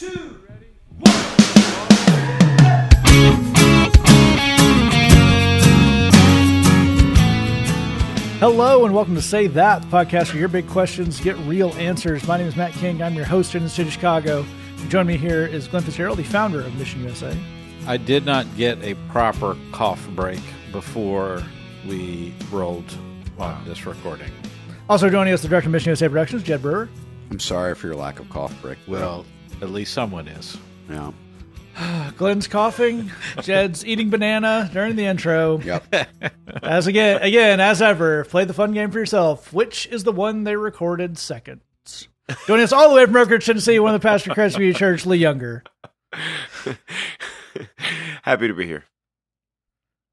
2, 1. Hello and welcome to Say That, the podcast where your big questions get real answers. My name is Matt King. I'm your host in the city of Chicago. Joining me here is Glenn Fitzgerald, the founder of Mission USA. I did not get a proper cough break before we rolled on this recording. Also joining us, the director of Mission USA Productions, Jed Brewer. I'm sorry for your lack of cough break. Well, at least someone is. Yeah. Glenn's coughing, Jed's eating banana during the intro. Yep. As ever, play the fun game for yourself. Which is the one they recorded second? Joining us all the way from Rutgers, Tennessee, one of the pastors of Christ Community Church, Lee Younger. Happy to be here.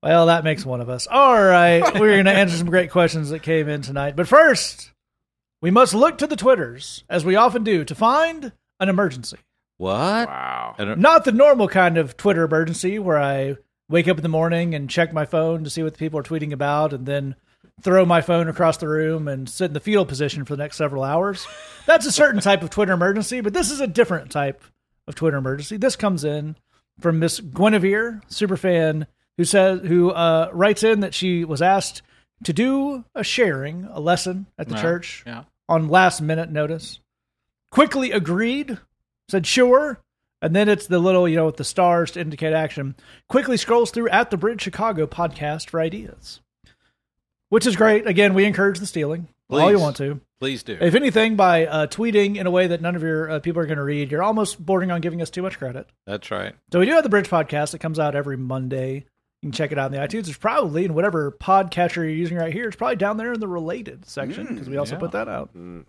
Well, that makes one of us. All right, we're going to answer some great questions that came in tonight. But first, we must look to the Twitters, as we often do, to find an emergency. What? Wow. Not the normal kind of Twitter emergency where I wake up in the morning and check my phone to see what the people are tweeting about and then throw my phone across the room and sit in the fetal position for the next several hours. That's a certain type of Twitter emergency, but this is a different type of Twitter emergency. This comes in from Miss Guinevere, superfan, who writes in that she was asked to do a lesson at the church on last-minute notice, quickly agreed, said, sure. And then it's the little, with the stars to indicate action. Quickly scrolls through at the Bridge Chicago podcast for ideas, which is great. Again, we encourage the stealing. Please, all you want to. Please do. If anything, by tweeting in a way that none of your people are going to read, you're almost bordering on giving us too much credit. That's right. So we do have the Bridge podcast that comes out every Monday. You can check it out on the iTunes. It's probably in whatever podcatcher you're using right here. It's probably down there in the related section because we also put that out. Mm.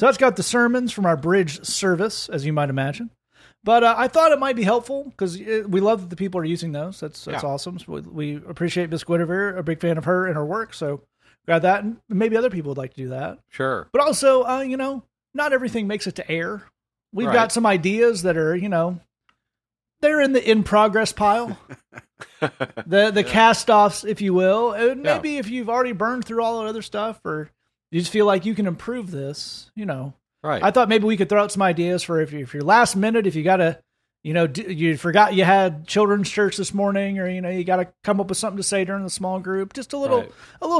So that's got the sermons from our Bridge service, as you might imagine. But I thought it might be helpful because we love that the people are using those. That's awesome. So we appreciate Miss Guinevere, a big fan of her and her work. So grab that, and maybe other people would like to do that. Sure. But also, not everything makes it to air. We've got some ideas that are, they're in the in-progress pile. the cast-offs, if you will. And maybe if you've already burned through all the other stuff or... you just feel like you can improve this, Right. I thought maybe we could throw out some ideas for if you're last minute, if you got to, you forgot you had children's church this morning, or, you got to come up with something to say during the small group, just a little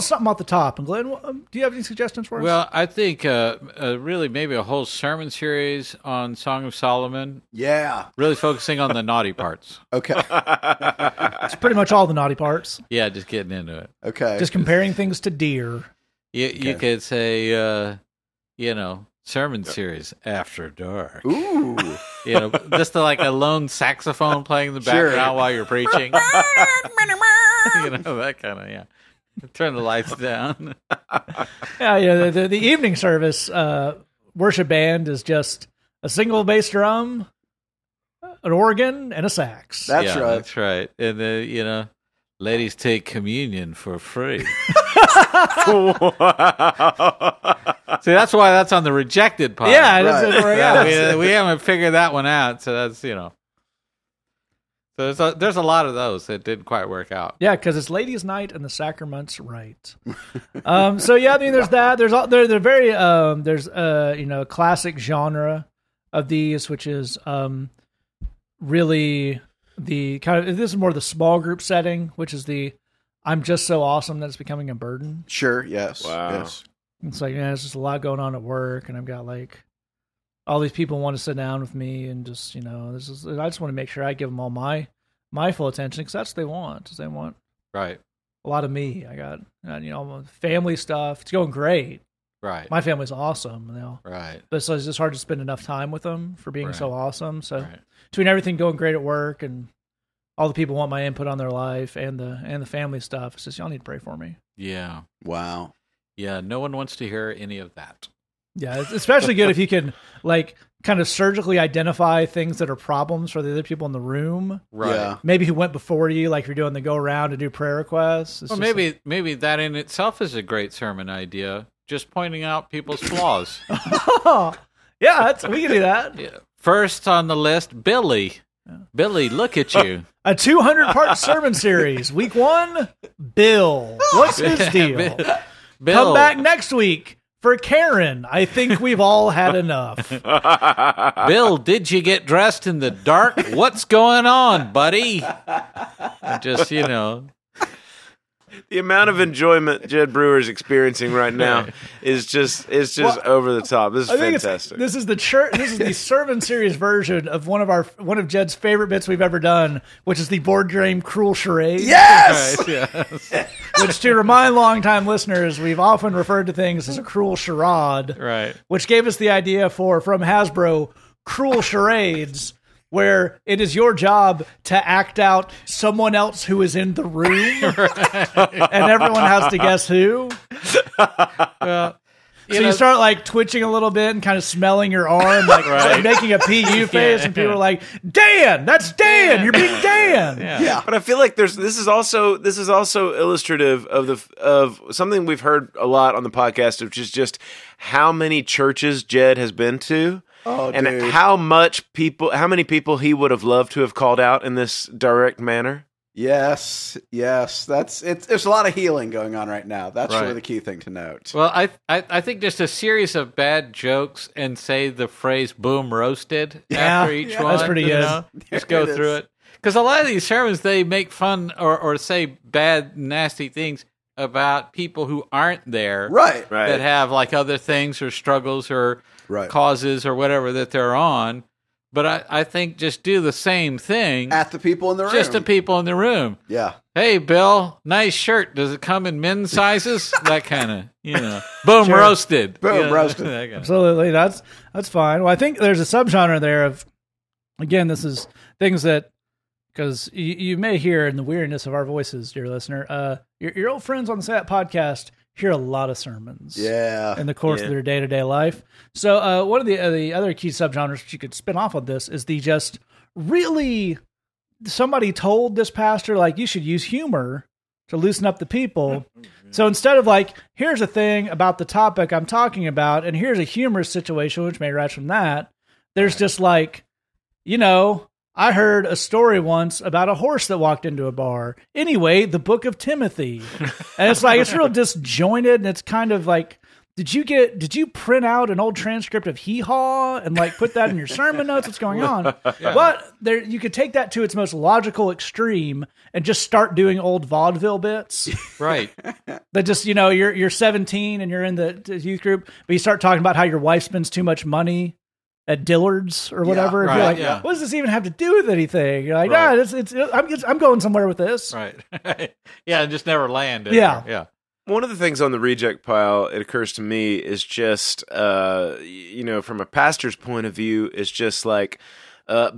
something off the top. And Glenn, do you have any suggestions for us? Well, I think really maybe a whole sermon series on Song of Solomon. Yeah. Really focusing on the naughty parts. Okay. It's pretty much all the naughty parts. Yeah, just getting into it. Okay. Just comparing things to deer. You could say, sermon series after dark. Ooh. Just like a lone saxophone playing in the background while you're preaching. That kind of, turn the lights down. The evening service worship band is just a single bass drum, an organ, and a sax. That's right. That's right. And, ladies take communion for free. See, that's why that's on the rejected part. Yeah, we haven't figured that one out. So that's So there's a lot of those that didn't quite work out. Yeah, because it's ladies' night and the sacraments right. There's that. There's all they're very there's a classic genre of these, which is really the kind of this is more the small group setting, which is the. I'm just so awesome that it's becoming a burden. Sure. Yes. Wow. Yes. It's like, there's just a lot going on at work, and I've got like all these people want to sit down with me, and just I just want to make sure I give them all my full attention because that's what they want. They want a lot of me. I got family stuff. It's going great. Right. My family's awesome. Right. But so it's just hard to spend enough time with them for being so awesome. So between everything going great at work and all the people want my input on their life and the family stuff. It's just, y'all need to pray for me. Yeah. Wow. Yeah, no one wants to hear any of that. Yeah, it's especially good if you can, kind of surgically identify things that are problems for the other people in the room. Right. Yeah. Maybe who went before you, like you're doing the go-around to do prayer requests. Well, maybe that in itself is a great sermon idea, just pointing out people's flaws. Yeah, we can do that. Yeah. First on the list, Billy. Billy, look at you. A 200-part sermon series. Week 1, Bill. What's his deal? Bill. Come back next week For Karen, I think we've all had enough. Bill, did you get dressed in the dark? What's going on, buddy? Just, you know. The amount of enjoyment Jed Brewer is experiencing right now is just over the top. This is fantastic. This is the church. This is the sermon series version of one of Jed's favorite bits we've ever done, which is the board game Cruel Charades. Yes, right, yes. Which, to remind longtime listeners, we've often referred to things as a cruel charade. Right. Which gave us the idea for, from Hasbro, Cruel Charades, where it is your job to act out someone else who is in the room, and everyone has to guess who. You start like twitching a little bit and kind of smelling your arm, like making a PU face, and people are like, "Dan, that's Dan. You're being Dan." Yeah. But I feel like this is also illustrative of something we've heard a lot on the podcast, which is just how many churches Jed has been to. Oh, and dude, how many people he would have loved to have called out in this direct manner. Yes. There's a lot of healing going on right now. That's really the key thing to note. Well, I think just a series of bad jokes and say the phrase "boom roasted" after each one. That's pretty good. Just go through it, because a lot of these sermons, they make fun or say bad, nasty things about people who aren't there, right? That have like other things or struggles or causes or whatever that they're on. But I think just do the same thing at the people in the room. Just the people in the room. Yeah. Hey, Bill, nice shirt. Does it come in men's sizes? That kind of, boom roasted. Boom roasted. Absolutely. That's fine. Well, I think there's a subgenre there of, again, this is things that, because you may hear in the weariness of our voices, dear listener, your old friends on the Sat podcast hear a lot of sermons in the course of their day-to-day life. So one of the other key subgenres that you could spin off of this is the just really, somebody told this pastor, like, you should use humor to loosen up the people. So instead of like, here's a thing about the topic I'm talking about, and here's a humorous situation which may arise from that, there's just like, I heard a story once about a horse that walked into a bar. Anyway, the book of Timothy. And it's like, it's real disjointed, and it's kind of like, did you print out an old transcript of Hee Haw and like put that in your sermon notes? What's going on? Yeah. But there, you could take that to its most logical extreme and just start doing old vaudeville bits. Right. That just, you're 17 and you're in the youth group, but you start talking about how your wife spends too much money at Dillard's or whatever. You're like, what does this even have to do with anything? You're like, I'm going somewhere with this. Right. And just never land. Yeah. One of the things on the reject pile, it occurs to me, is just, from a pastor's point of view, is just like,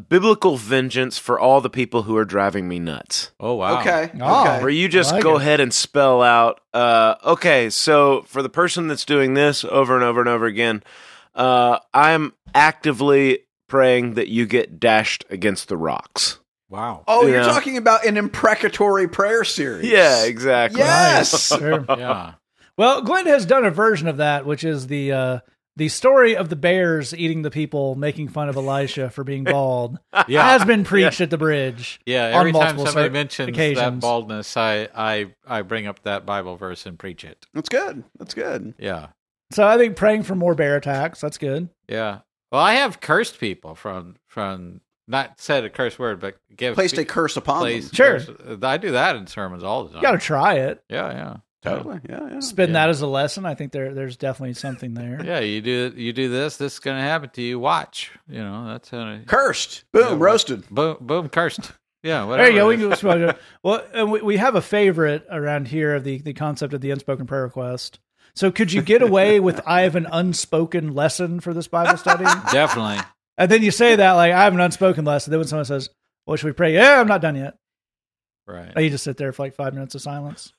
biblical vengeance for all the people who are driving me nuts. Oh, wow. Okay. Where you just go ahead and spell out, so for the person that's doing this over and over and over again, I'm actively praying that you get dashed against the rocks. Wow. Oh, you're talking about an imprecatory prayer series. Yeah, exactly. Yes. Nice. Sure. Yeah. Well, Glenn has done a version of that, which is the story of the bears eating the people, making fun of Elisha for being bald. Has been preached at the Bridge. Yeah, every time somebody mentions that baldness, I bring up that Bible verse and preach it. That's good. Yeah. So I think praying for more bear attacks, that's good. Yeah. Well, I have cursed people from not said a curse word, but placed a curse upon them. Sure. Curse. I do that in sermons all the time. You got to try it. Yeah. Totally. Yeah. Spin that as a lesson. I think there's definitely something there. Yeah, you do this is going to happen to you. Watch. That's how cursed. Boom, roasted. Boom, cursed. Yeah, whatever. There you go. Well, and we have a favorite around here of the concept of the unspoken prayer request. So could you get away with, I have an unspoken lesson for this Bible study? Definitely. And then you say that, like, I have an unspoken lesson. Then when someone says, well, should we pray? Yeah, I'm not done yet. Right. And you just sit there for like 5 minutes of silence.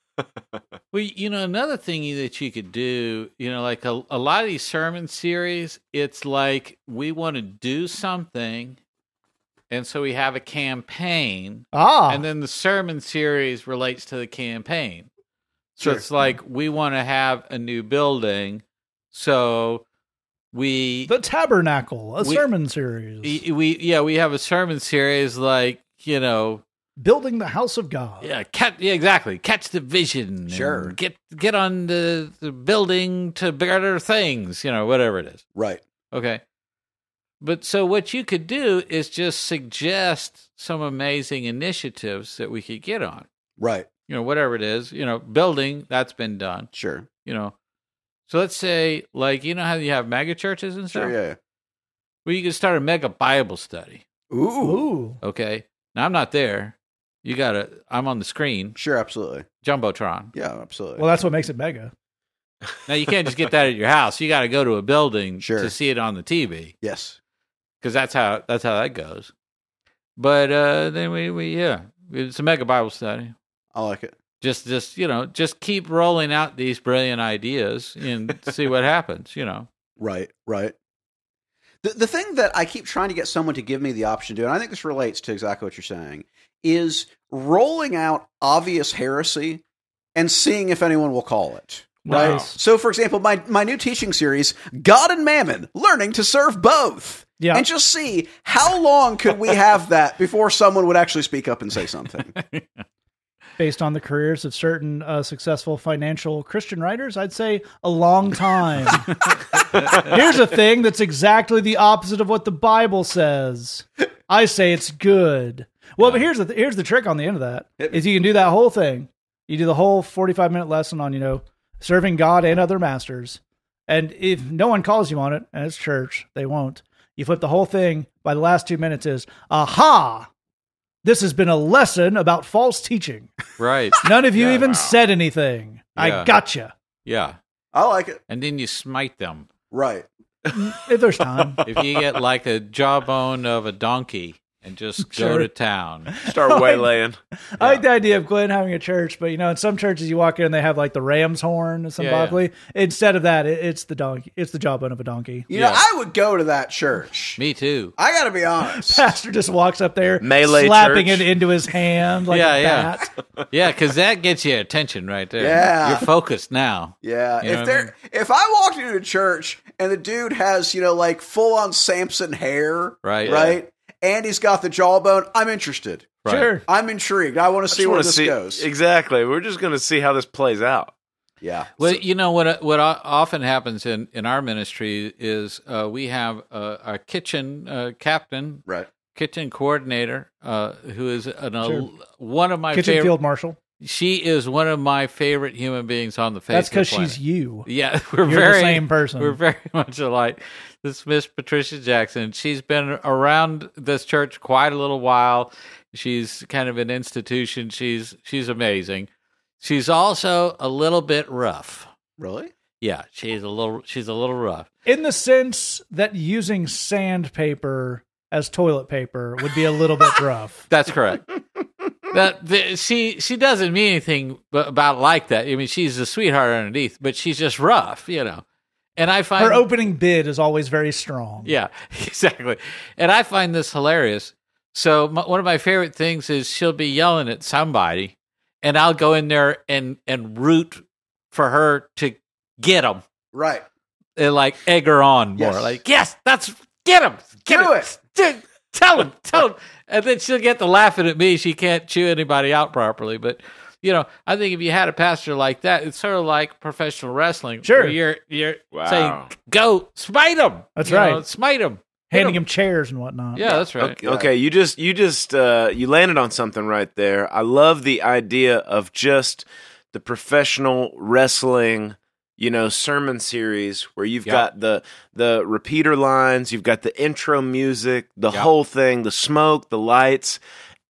Well, another thing that you could do, like a lot of these sermon series, it's like we want to do something, and so we have a campaign. And then the sermon series relates to the campaign. So it's like, we want to have a new building, so The Tabernacle, sermon series. We have a sermon series like, Building the House of God. Yeah, exactly. Catch the vision. Sure. Get on the building to better things, you know, whatever it is. Right. Okay. But so what you could do is just suggest some amazing initiatives that we could get on. Right. You know, whatever it is, you know, building, that's been done. Sure. You know, so let's say, like, you know how you have mega churches and stuff? Sure, yeah. Well, you could start a mega Bible study. Ooh. Okay. Now, I'm not there. I'm on the screen. Sure, absolutely. Jumbotron. Yeah, absolutely. Well, that's what makes it mega. Now, you can't just get that at your house. You got to go to a building to see it on the TV. Yes. Because that's how that goes. But then we it's a mega Bible study. I like it. Just you know, just keep rolling out these brilliant ideas and see what happens, you know. Right. The thing that I keep trying to get someone to give me the option to do, and I think this relates to exactly what you're saying, is rolling out obvious heresy and seeing if anyone will call it. Right. Wow. So, for example, my new teaching series, God and Mammon, Learning to Serve Both. Yeah. And just see how long could we have that before someone would actually speak up and say something. Based on the careers of certain successful financial Christian writers, I'd say a long time. Here's a thing that's exactly the opposite of what the Bible says. I say it's good. Well, but here's the trick on the end of that, is you can do that whole thing. You do the whole 45-minute lesson on, you know, serving God and other masters. And if no one calls you on it, and it's church, they won't. You flip the whole thing by the last 2 minutes is, aha! This has been a lesson about false teaching. Right. None of you even said anything. Yeah. I gotcha. Yeah. I like it. And then you smite them. Right. If there's time. If you get like a jawbone of a donkey and just go to town. Start waylaying. I like the idea of Glenn having a church, but you know, in some churches you walk in and they have like the ram's horn symbolically. Yeah. Instead of that, it's the donkey. It's the jawbone of a donkey. You know, I would go to that church. Me too. I gotta be honest. Pastor just walks up there, melee slapping church. It into his hand like a bat. Yeah, because that gets your attention right there. Yeah. You're focused now. Yeah. You know if I walked into a church and the dude has, you know, like full on Samson hair. Right. Right. Yeah. And he's got the jawbone. I'm interested. Right. Sure. I'm intrigued. I want to see where this goes. Exactly. We're just going to see how this plays out. Yeah. Well, so, you know, what often happens in our ministry is we have our kitchen captain, right? Kitchen coordinator, who is one of my favorite. Kitchen field marshal. She is one of my favorite human beings on the face of the planet. That's because she's you. Yeah. You're the same person. We're very much alike. This is Miss Patricia Jackson. She's been around this church quite a little while. She's kind of an institution. She's amazing. She's also a little bit rough. Really? Yeah. She's a little rough. In the sense that using sandpaper as toilet paper would be a little bit rough. That's correct. She doesn't mean anything about like that. I mean, she's a sweetheart underneath, but she's just rough, you know. And I find her opening bid is always very strong. Yeah, exactly. And I find this hilarious. So one of my favorite things is she'll be yelling at somebody, and I'll go in there and root for her to get them. Right. And like egg her on more. Yes. Like, yes, that's get them. Do it. Tell him. And then she'll get to laughing at me. She can't chew anybody out properly. But, you know, I think if you had a pastor like that, it's sort of like professional wrestling. Sure. You're saying, go, smite him. That's right. Know, smite him. Handing him chairs and whatnot. Yeah, that's right. Okay. You landed on something right there. I love the idea of just the professional wrestling, you know, sermon series where you've got the repeater lines, you've got the intro music, the whole thing, the smoke, the lights,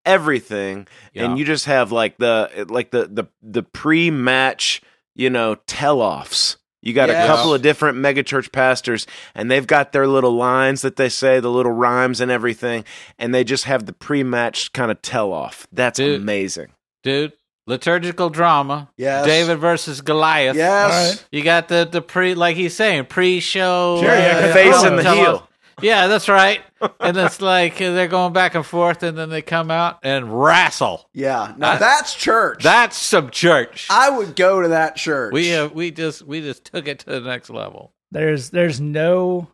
everything, and you just have like the pre-match, you know, tell-offs. You got a couple of different megachurch pastors, and they've got their little lines that they say, the little rhymes and everything, and they just have the pre-match kind of tell-off. That's amazing, dude. Liturgical drama. Yes. David versus Goliath. Yes. Right. You got the pre, like he's saying, pre-show. Sure, face and the heel. Yeah, that's right. And it's like they're going back and forth, and then they come out and wrestle. Yeah, now that's church. That's some church. I would go to that church. We just took it to the next level. There's no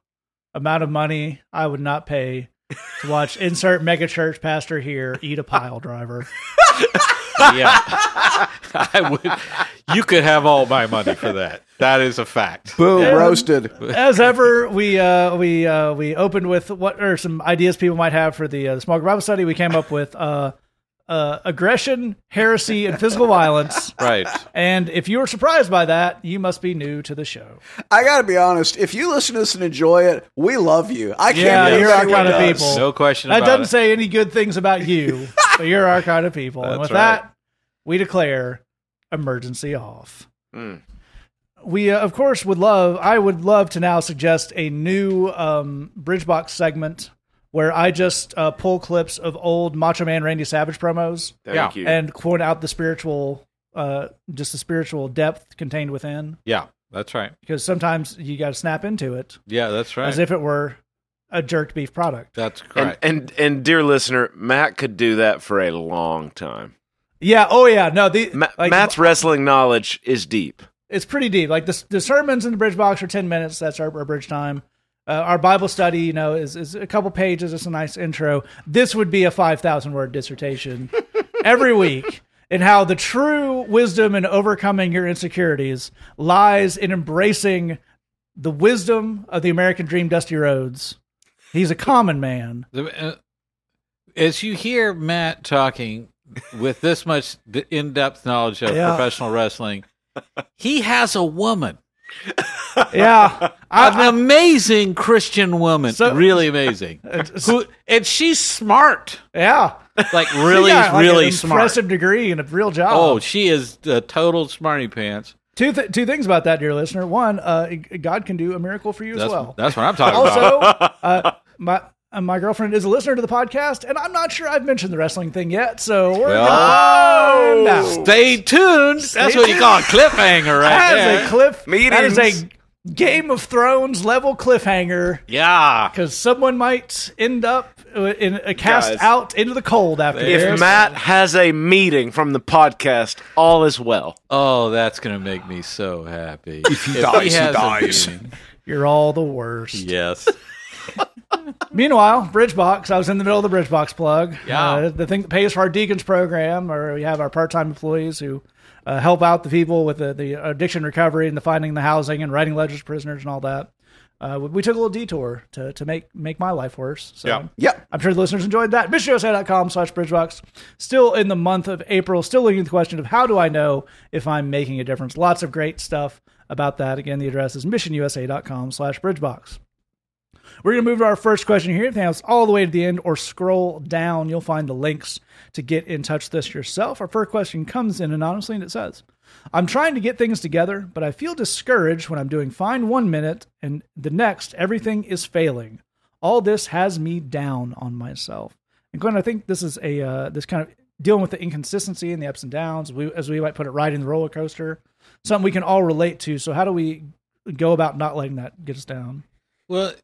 amount of money I would not pay to watch insert megachurch pastor here eat a pile driver. Yeah, I would. You could have all my money for that. That is a fact. Boom, and roasted. As ever, we opened with what are some ideas people might have for the small Bible study. We came up with aggression, heresy, and physical violence. Right. And if you were surprised by that, you must be new to the show. I got to be honest. If you listen to us and enjoy it, we love you. I can't. Yeah, you're our kind of people. No question about it. That doesn't say any good things about you, but you're our kind of people. That's and with right. that, we declare emergency off. Mm. We, of course, I would love to now suggest a new Bridgebox segment where I just pull clips of old Macho Man Randy Savage promos Thank you. And quote out the spiritual, just the spiritual depth contained within. Yeah, that's right. Because sometimes you got to snap into it. Yeah, that's right. As if it were a jerked beef product. That's correct. And dear listener, Matt could do that for a long time. Yeah. Oh, yeah. No, Matt's wrestling knowledge is deep. It's pretty deep. Like the sermons in the Bridge Box are 10 minutes. That's our bridge time. Our Bible study, you know, is a couple pages. It's a nice intro. This would be a 5,000-word dissertation every week in how the true wisdom in overcoming your insecurities lies in embracing the wisdom of the American Dream, Dusty Rhodes. He's a common man. As you hear Matt talking with this much in-depth knowledge of professional wrestling, he has a woman. Yeah. An amazing Christian woman. So, really amazing. And she's smart. Yeah. Like really, really smart. Impressive degree and a real job. Oh, she is the total smarty pants. Two things about that, dear listener. One, God can do a miracle for you as well. That's what I'm talking about. Also, my girlfriend is a listener to the podcast, and I'm not sure I've mentioned the wrestling thing yet, so we're going to find out. Stay tuned. That's what you call a cliffhanger right there. That is a Game of Thrones level cliffhanger. Yeah. Because someone might end up in a cast out into the cold after this. If Matt has a meeting from the podcast, all is well. Oh, that's going to make me so happy. If he dies, he dies. You're all the worst. Yes. Meanwhile, Bridgebox, I was in the middle of the Bridgebox plug. Yeah. The thing that pays for our Deacons program, or we have our part-time employees who help out the people with the addiction recovery and the finding the housing and writing letters to prisoners and all that. We took a little detour to make my life worse. So yeah. I'm sure the listeners enjoyed that. MissionUSA.com/Bridgebox. Still in the month of April, still looking at the question of how do I know if I'm making a difference? Lots of great stuff about that. Again, the address is MissionUSA.com/Bridgebox. We're going to move to our first question here. If you have all the way to the end or scroll down, you'll find the links to get in touch with this yourself. Our first question comes in anonymously, and it says, I'm trying to get things together, but I feel discouraged when I'm doing fine one minute, and the next, everything is failing. All this has me down on myself. And Glenn, I think this is a this kind of dealing with the inconsistency and the ups and downs, as we might put it, riding the roller coaster, something we can all relate to. So how do we go about not letting that get us down? Well,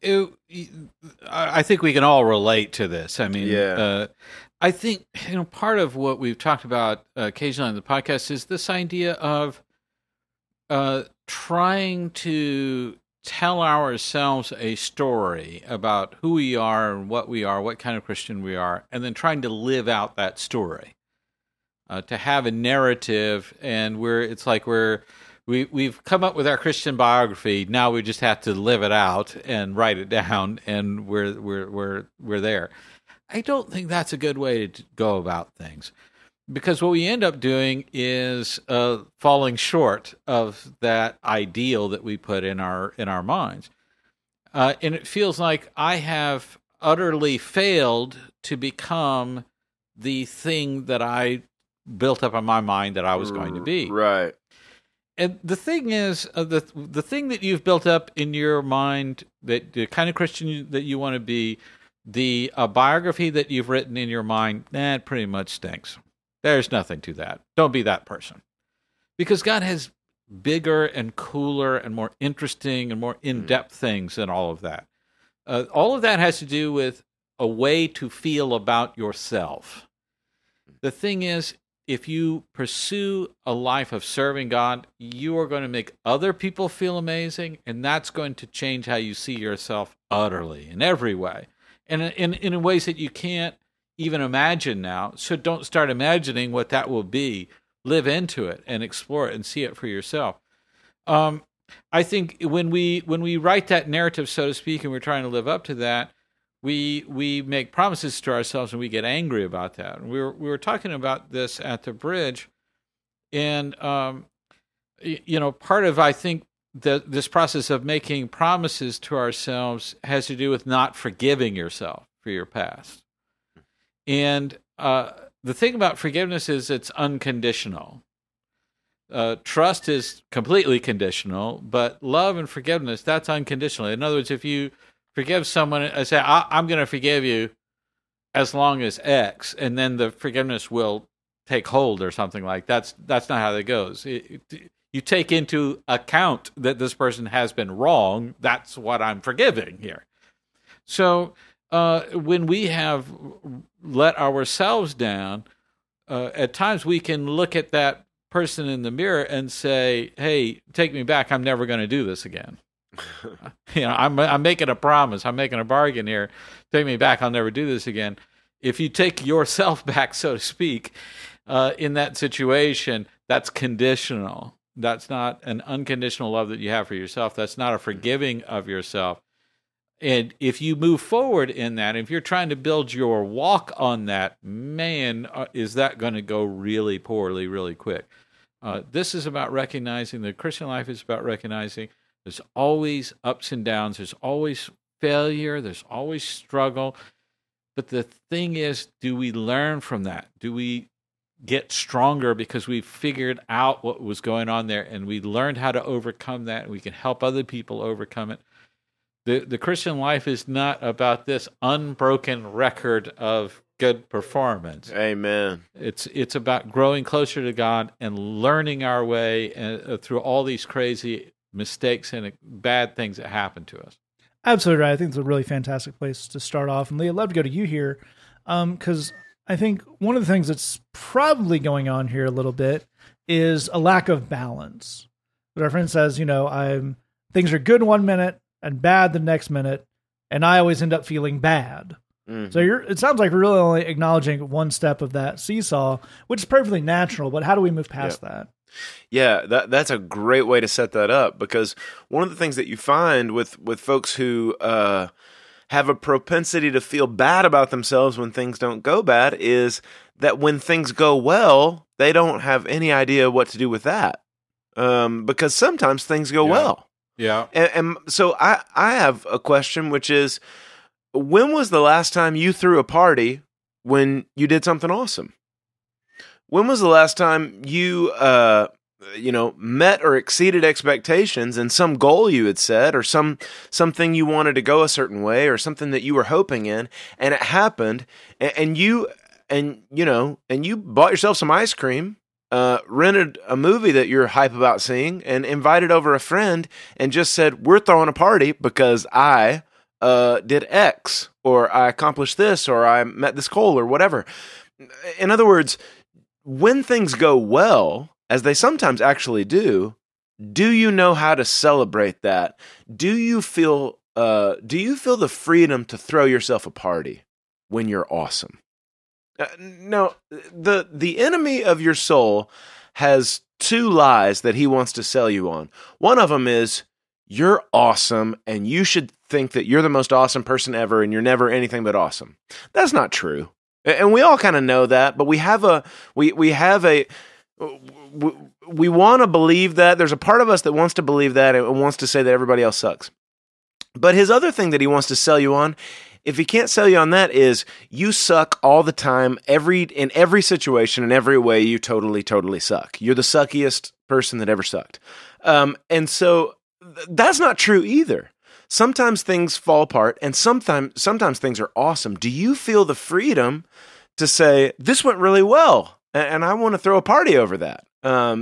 I think we can all relate to this. I mean, I think part of what we've talked about occasionally on the podcast is this idea of trying to tell ourselves a story about who we are and what we are, what kind of Christian we are, and then trying to live out that story, to have a narrative, and we've come up with our Christian biography. Now we just have to live it out and write it down, and we're there. I don't think that's a good way to go about things, because what we end up doing is falling short of that ideal that we put in our minds, and it feels like I have utterly failed to become the thing that I built up in my mind that I was going to be. Right. And the thing is, the thing that you've built up in your mind, that the kind of Christian that you want to be, the biography that you've written in your mind, that pretty much stinks. There's nothing to that. Don't be that person. Because God has bigger and cooler and more interesting and more in-depth things than all of that. All of that has to do with a way to feel about yourself. The thing is, if you pursue a life of serving God, you are going to make other people feel amazing, and that's going to change how you see yourself utterly in every way. and in ways that you can't even imagine now. So don't start imagining what that will be. Live into it and explore it and see it for yourself. I think when we write that narrative, so to speak, and we're trying to live up to that, we make promises to ourselves and we get angry about that. And we were talking about this at the Bridge, and part of, I think, this process of making promises to ourselves has to do with not forgiving yourself for your past. And the thing about forgiveness is it's unconditional. Trust is completely conditional, but love and forgiveness, that's unconditional. In other words, if you forgive someone and say, I'm going to forgive you as long as X, and then the forgiveness will take hold or something like that, that's not how that goes. You take into account that this person has been wrong. That's what I'm forgiving here. So when we have let ourselves down, at times we can look at that person in the mirror and say, hey, take me back. I'm never going to do this again. I'm making a promise. I'm making a bargain here. Take me back. I'll never do this again. If you take yourself back, so to speak, in that situation, that's conditional. That's not an unconditional love that you have for yourself. That's not a forgiving of yourself. And if you move forward in that, if you're trying to build your walk on that, man, is that going to go really poorly, really quick. This is about recognizing the Christian life is about recognizing there's always ups and downs. There's always failure. There's always struggle. But the thing is, do we learn from that? Do we get stronger because we figured out what was going on there and we learned how to overcome that and we can help other people overcome it? The Christian life is not about this unbroken record of good performance. Amen. It's about growing closer to God and learning our way through all these crazy mistakes and bad things that happen to us. Absolutely right. I think it's a really fantastic place to start off. And Lee, I'd love to go to you here because I think one of the things that's probably going on here a little bit is a lack of balance. But our friend says, things are good one minute and bad the next minute, and I always end up feeling bad. Mm. So it sounds like we're really only acknowledging one step of that seesaw, which is perfectly natural, but how do we move past that? Yeah, that's a great way to set that up, because one of the things that you find with folks who have a propensity to feel bad about themselves when things don't go bad is that when things go well, they don't have any idea what to do with that, because sometimes things go well. Yeah. And so I have a question, which is, when was the last time you threw a party when you did something awesome? When was the last time you met or exceeded expectations in some goal you had set, or something you wanted to go a certain way, or something that you were hoping in, and it happened, and you bought yourself some ice cream, rented a movie that you're hype about seeing, and invited over a friend, and just said, "We're throwing a party because I did X, or I accomplished this, or I met this goal, or whatever." In other words, when things go well, as they sometimes actually do you know how to celebrate that? Do you feel the freedom to throw yourself a party when you're awesome? No, the enemy of your soul has two lies that he wants to sell you on. One of them is, you're awesome, and you should think that you're the most awesome person ever, and you're never anything but awesome. That's not true. And we all kind of know that, but we want to believe that. There's a part of us that wants to believe that and wants to say that everybody else sucks. But his other thing that he wants to sell you on, if he can't sell you on that, is you suck all the time, in every situation, in every way, you totally, totally suck. You're the suckiest person that ever sucked. And so that's not true either. Sometimes things fall apart, and sometimes things are awesome. Do you feel the freedom to say, this went really well, and I want to throw a party over that?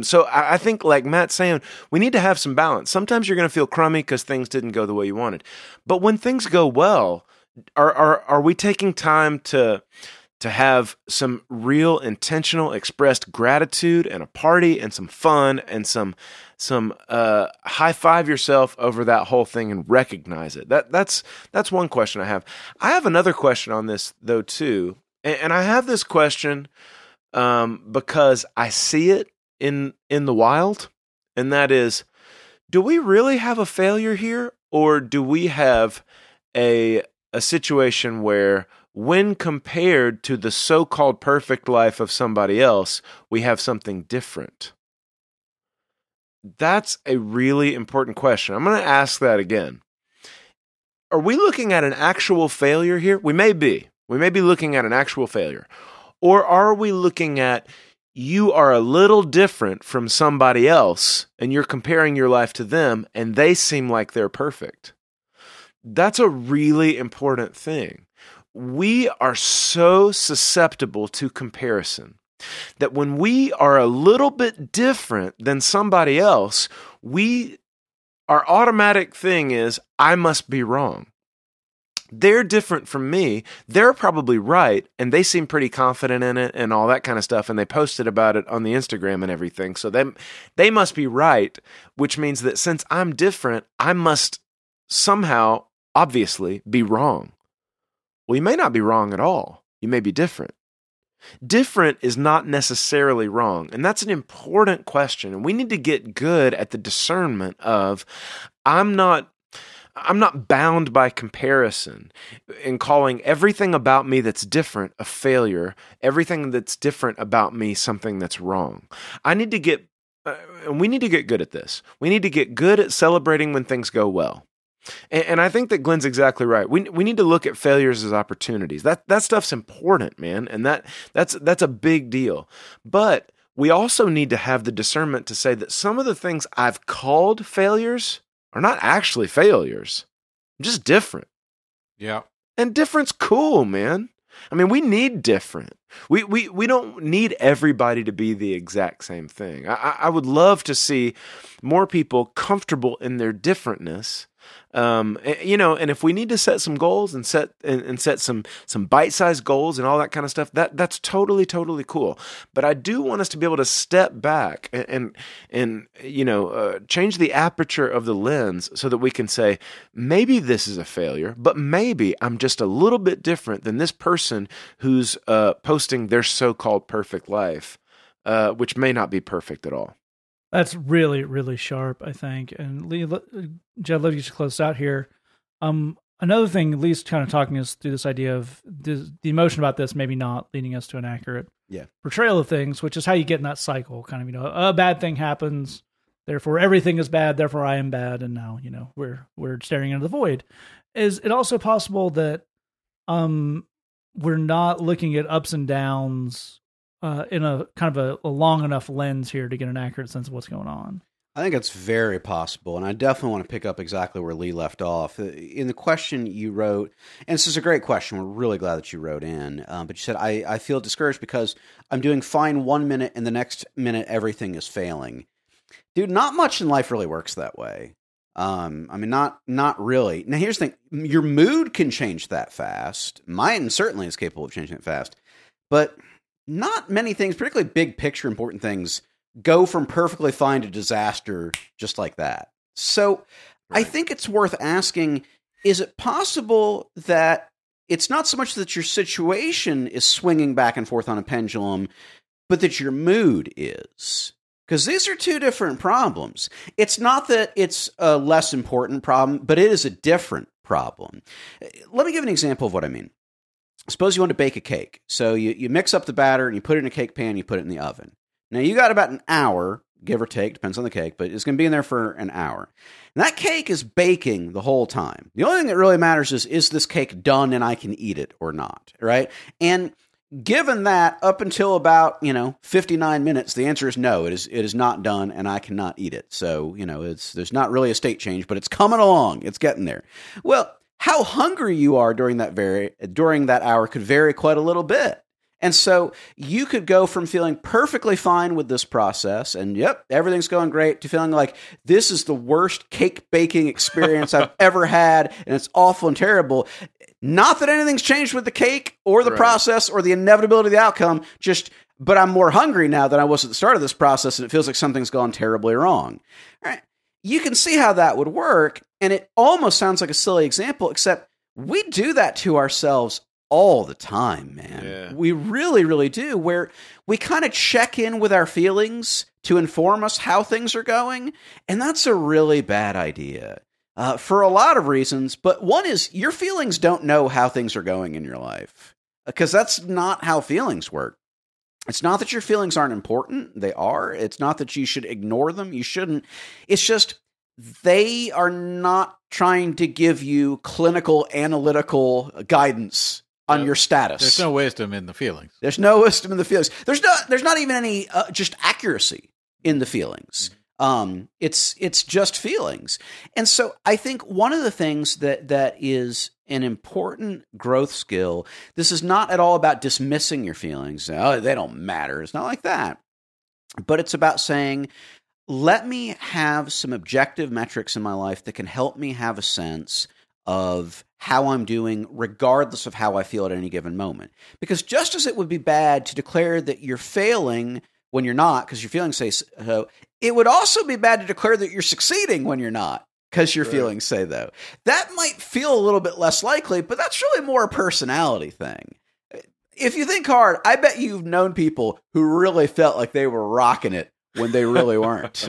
So I think, like Matt's saying, we need to have some balance. Sometimes you're going to feel crummy because things didn't go the way you wanted. But when things go well, are we taking time to to have some real intentional expressed gratitude and a party and some fun and some high five yourself over that whole thing and recognize it. That's one question I have. I have another question on this though too. And I have this question because I see it in the wild, and that is, do we really have a failure here, or do we have a situation where, when compared to the so-called perfect life of somebody else, we have something different? That's a really important question. I'm going to ask that again. Are we looking at an actual failure here? We may be. We may be looking at an actual failure. Or are we looking at, you are a little different from somebody else and you're comparing your life to them and they seem like they're perfect? That's a really important thing. We are so susceptible to comparison that when we are a little bit different than somebody else, our automatic thing is, I must be wrong. They're different from me. They're probably right, and they seem pretty confident in it and all that kind of stuff, and they posted about it on the Instagram and everything. So they must be right, which means that since I'm different, I must somehow, obviously, be wrong. Well, you may not be wrong at all. You may be different. Different is not necessarily wrong. And that's an important question. And we need to get good at the discernment of, I'm not bound by comparison in calling everything about me that's different a failure, everything that's different about me something that's wrong. And we need to get good at this. We need to get good at celebrating when things go well. And I think that Glenn's exactly right. We need to look at failures as opportunities. That stuff's important, man, and that's a big deal. But we also need to have the discernment to say that some of the things I've called failures are not actually failures. I'm just different. Yeah. And different's cool, man. I mean, we need different. We don't need everybody to be the exact same thing. I would love to see more people comfortable in their differentness. And if we need to set some goals and set some bite-sized goals and all that kind of stuff, that's totally cool. But I do want us to be able to step back and change the aperture of the lens so that we can say, maybe this is a failure, but maybe I'm just a little bit different than this person who's posting their so-called perfect life, which may not be perfect at all. That's really, really sharp, I think. And Lee, Jed, let me just close out here. Another thing, Lee's kind of talking us through this idea of the emotion about this maybe not leading us to an accurate portrayal of things, which is how you get in that cycle. Kind of, a bad thing happens, therefore everything is bad, therefore I am bad, and now, we're staring into the void. Is it also possible that we're not looking at ups and downs in a kind of a long enough lens here to get an accurate sense of what's going on? I think it's very possible. And I definitely want to pick up exactly where Lee left off in the question you wrote. And this is a great question. We're really glad that you wrote in. But you said, I feel discouraged because I'm doing fine one minute and the next minute, everything is failing. Dude, not much in life really works that way. Not really. Now here's the thing. Your mood can change that fast. Mine certainly is capable of changing it fast, but not many things, particularly big picture important things, go from perfectly fine to disaster just like that. So right. I think it's worth asking, is it possible that it's not so much that your situation is swinging back and forth on a pendulum, but that your mood is? Because these are two different problems. It's not that it's a less important problem, but it is a different problem. Let me give an example of what I mean. Suppose you want to bake a cake. So you mix up the batter and you put it in a cake pan, you put it in the oven. Now you got about an hour, give or take, depends on the cake, but it's going to be in there for an hour. And that cake is baking the whole time. The only thing that really matters is this cake done and I can eat it or not, right? And given that up until about, 59 minutes, the answer is no, it is not done and I cannot eat it. So, there's not really a state change, but it's coming along. It's getting there. Well, how hungry you are during that hour could vary quite a little bit. And so you could go from feeling perfectly fine with this process and, yep, everything's going great, to feeling like this is the worst cake baking experience I've ever had and it's awful and terrible. Not that anything's changed with the cake or the process or the inevitability of the outcome, just, but I'm more hungry now than I was at the start of this process, and it feels like something's gone terribly wrong. All right. You can see how that would work, and it almost sounds like a silly example, except we do that to ourselves all the time, man. Yeah. We really, really do, where we kind of check in with our feelings to inform us how things are going, and that's a really bad idea. For a lot of reasons, but one is your feelings don't know how things are going in your life, because that's not how feelings work. It's not that your feelings aren't important. They are. It's not that you should ignore them. You shouldn't. It's just they are not trying to give you clinical, analytical guidance on your status. There's no wisdom in the feelings. There's no wisdom in the feelings. There's not even any just accuracy in the feelings. Mm-hmm. It's just feelings. And so I think one of the things that is an important growth skill, this is not at all about dismissing your feelings. Oh, they don't matter. It's not like that, but it's about saying, let me have some objective metrics in my life that can help me have a sense of how I'm doing, regardless of how I feel at any given moment. Because just as it would be bad to declare that you're failing when you're not, because your feelings say so, it would also be bad to declare that you're succeeding when you're not, because your feelings say though. That might feel a little bit less likely, but that's really more a personality thing. If you think hard, I bet you've known people who really felt like they were rocking it when they really weren't,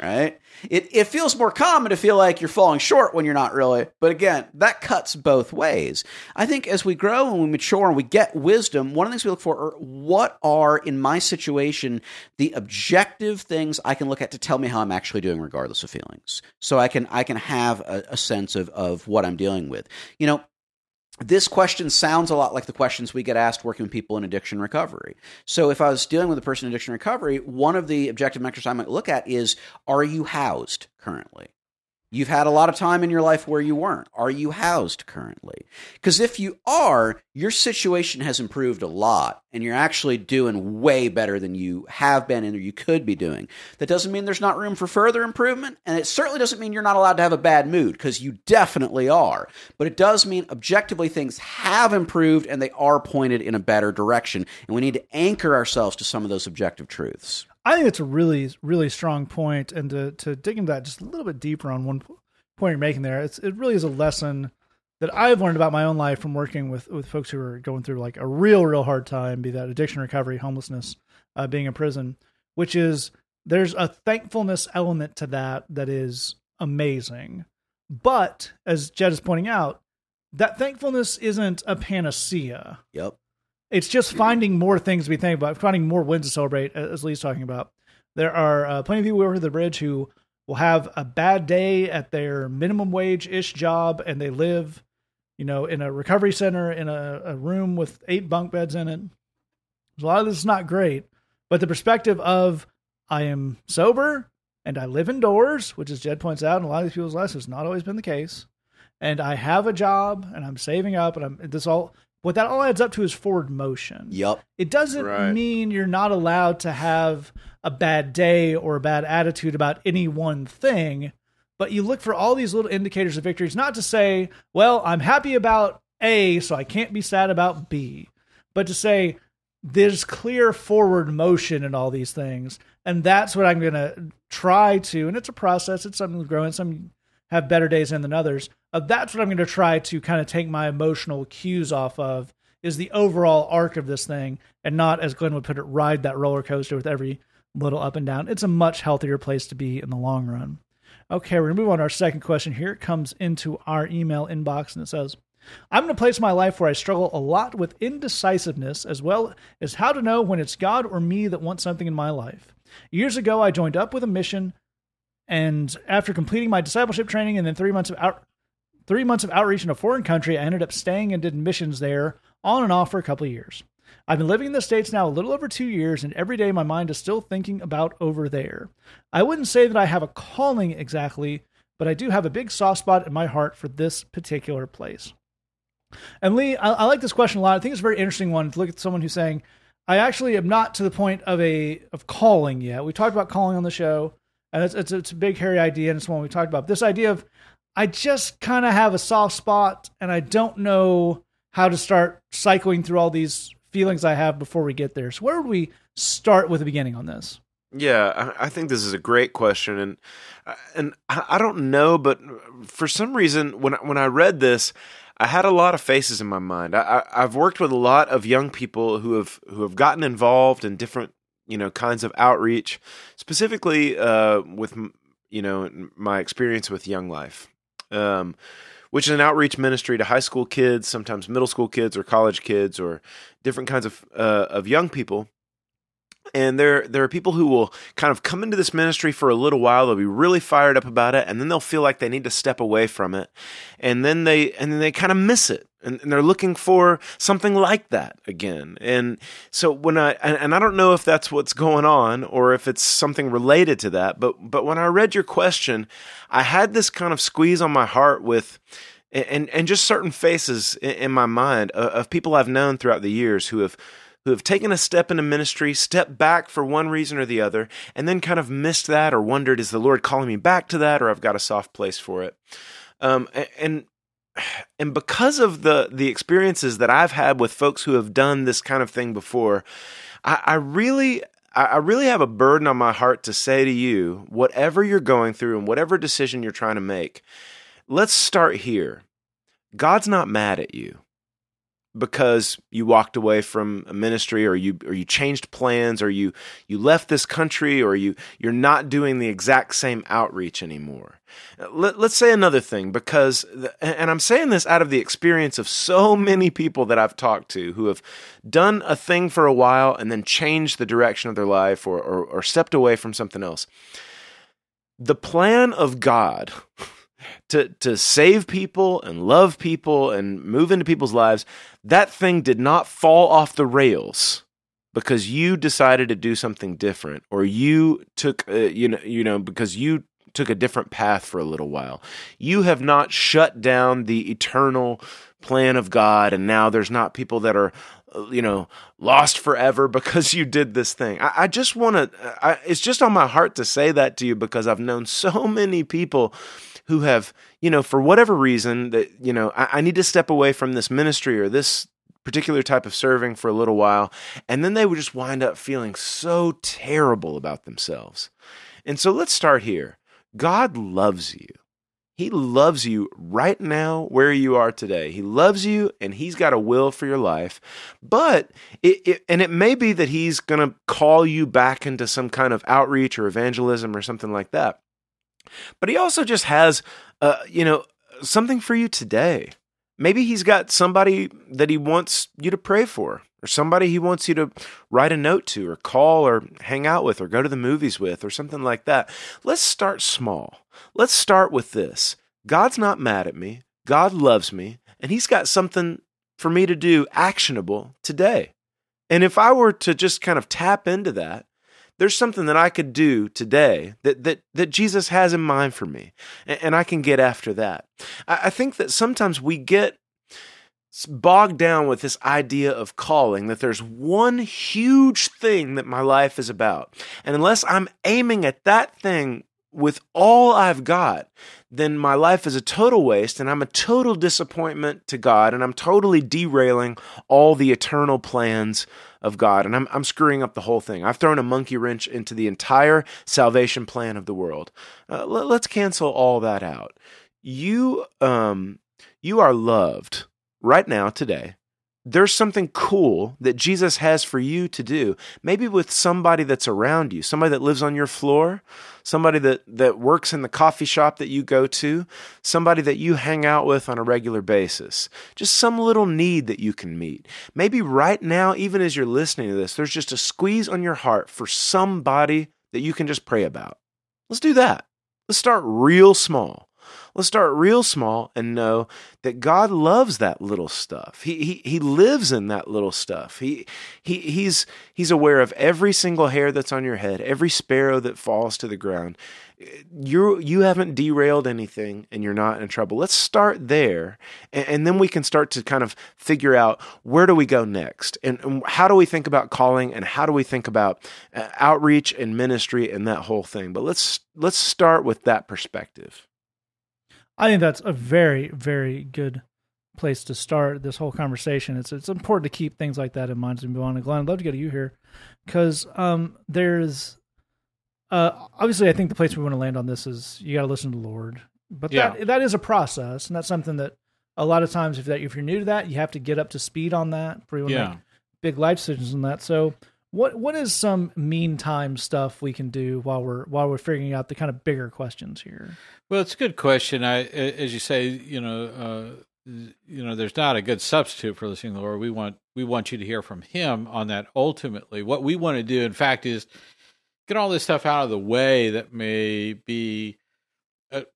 right? It feels more common to feel like you're falling short when you're not really, but again, that cuts both ways. I think as we grow and we mature and we get wisdom, one of the things we look for are what are, in my situation, the objective things I can look at to tell me how I'm actually doing regardless of feelings. So I can have a sense of what I'm dealing with. You know, this question sounds a lot like the questions we get asked working with people in addiction recovery. So if I was dealing with a person in addiction recovery, one of the objective metrics I might look at is, are you housed currently? You've had a lot of time in your life where you weren't. Are you housed currently? Because if you are, your situation has improved a lot, and you're actually doing way better than you have been and you could be doing. That doesn't mean there's not room for further improvement, and it certainly doesn't mean you're not allowed to have a bad mood, because you definitely are. But it does mean objectively things have improved and they are pointed in a better direction, and we need to anchor ourselves to some of those objective truths. I think it's a really, really strong point, and to dig into that just a little bit deeper on one point you're making there, it really is a lesson that I've learned about my own life from working with folks who are going through like a real, real hard time, be that addiction, recovery, homelessness, being in prison, which is there's a thankfulness element to that is amazing. But as Jed is pointing out, that thankfulness isn't a panacea. Yep. It's just finding more things to be thankful about, finding more wins to celebrate, as Lee's talking about. There are plenty of people over the bridge who will have a bad day at their minimum wage-ish job, and they live, you know, in a recovery center, in a room with 8 bunk beds in it. A lot of this is not great, but the perspective of, I am sober, and I live indoors, which as Jed points out, in a lot of these people's lives has not always been the case, and I have a job, and I'm saving up, and what that all adds up to is forward motion. Yep. It doesn't mean you're not allowed to have a bad day or a bad attitude about any one thing, but you look for all these little indicators of victory. It's not to say, well, I'm happy about A, so I can't be sad about B, but to say there's clear forward motion in all these things. And that's what I'm going to try to, and it's a process. It's something growing. Some have better days in than others. That's what I'm going to try to kind of take my emotional cues off of, is the overall arc of this thing, and not, as Glenn would put it, ride that roller coaster with every little up and down. It's a much healthier place to be in the long run. Okay, we're going to move on to our second question here. It comes into our email inbox, and it says, I'm in a place in my life where I struggle a lot with indecisiveness, as well as how to know when it's God or me that wants something in my life. Years ago, I joined up with a mission, and after completing my discipleship training and then 3 months of outreach in a foreign country, I ended up staying and did missions there on and off for a couple of years. I've been living in the States now a little over 2 years, and every day my mind is still thinking about over there. I wouldn't say that I have a calling exactly, but I do have a big soft spot in my heart for this particular place. And Lee, I like this question a lot. I think it's a very interesting one to look at someone who's saying, I actually am not to the point of calling yet. We talked about calling on the show, and it's a big, hairy idea, and it's one we talked about. This idea of, I just kind of have a soft spot, and I don't know how to start cycling through all these feelings I have before we get there. So where would we start with the beginning on this? Yeah, I think this is a great question, and I don't know, but for some reason, when I read this, I had a lot of faces in my mind. I've worked with a lot of young people who have gotten involved in different kinds of outreach, specifically with my experience with Young Life, which is an outreach ministry to high school kids, sometimes middle school kids or college kids, or different kinds of young people. And there are people who will kind of come into this ministry for a little while. They'll be really fired up about it, and then they'll feel like they need to step away from it, and then they kind of miss it, and they're looking for something like that again. And so I don't know if that's what's going on or if it's something related to that. But when I read your question, I had this kind of squeeze on my heart with. And just certain faces in my mind of people I've known throughout the years who have taken a step into ministry, stepped back for one reason or the other, and then kind of missed that or wondered, is the Lord calling me back to that, or I've got a soft place for it? And because of the experiences that I've had with folks who have done this kind of thing before, I really have a burden on my heart to say to you, whatever you're going through and whatever decision you're trying to make, let's start here. God's not mad at you because you walked away from a ministry, or you changed plans, or you left this country, or you're not doing the exact same outreach anymore. Let's say another thing, because, and I'm saying this out of the experience of so many people that I've talked to who have done a thing for a while and then changed the direction of their life, or stepped away from something else. The plan of God to save people and love people and move into people's lives, that thing did not fall off the rails because you decided to do something different, or you took because you took a different path for a little while. You have not shut down the eternal plan of God, and now there's not people that are lost forever because you did this thing. I just want to, it's just on my heart to say that to you because I've known so many people who have, for whatever reason, that, I need to step away from this ministry or this particular type of serving for a little while, and then they would just wind up feeling so terrible about themselves. And so let's start here. God loves you. He loves you right now where you are today. He loves you, and He's got a will for your life. But it may be that He's going to call you back into some kind of outreach or evangelism or something like that. But He also just has, something for you today. Maybe He's got somebody that He wants you to pray for, or somebody He wants you to write a note to, or call, or hang out with, or go to the movies with, or something like that. Let's start small. Let's start with this. God's not mad at me. God loves me, and He's got something for me to do actionable today. And if I were to just kind of tap into that, there's something that I could do today that Jesus has in mind for me, and I can get after that. I think that sometimes we get bogged down with this idea of calling, that there's one huge thing that my life is about. And unless I'm aiming at that thing with all I've got, then my life is a total waste, and I'm a total disappointment to God, and I'm totally derailing all the eternal plans of God, and I'm screwing up the whole thing. I've thrown a monkey wrench into the entire salvation plan of the world. Let's cancel all that out. You are loved right now, today. There's something cool that Jesus has for you to do, maybe with somebody that's around you, somebody that lives on your floor, somebody that works in the coffee shop that you go to, somebody that you hang out with on a regular basis, just some little need that you can meet. Maybe right now, even as you're listening to this, there's just a squeeze on your heart for somebody that you can just pray about. Let's do that. Let's start real small. Let's start real small and know that God loves that little stuff. He lives in that little stuff. He's aware of every single hair that's on your head, every sparrow that falls to the ground. You haven't derailed anything, and you're not in trouble. Let's start there, and then we can start to kind of figure out, where do we go next, and how do we think about calling, and how do we think about outreach and ministry and that whole thing. But let's start with that perspective. I think that's a very, very good place to start this whole conversation. It's important to keep things like that in mind as we move on. And Glenn, I'd love to go to you here because there's obviously I think the place we want to land on this is you got to listen to the Lord, but that is a process, and that's something that a lot of times if you're new to that, you have to get up to speed on that. Make big life decisions on that. So what is some meantime stuff we can do while we're figuring out the kind of bigger questions here? Well, it's a good question. As you say, there's not a good substitute for listening to the Lord. We want you to hear from Him on that. Ultimately, what we want to do, in fact, is get all this stuff out of the way that may be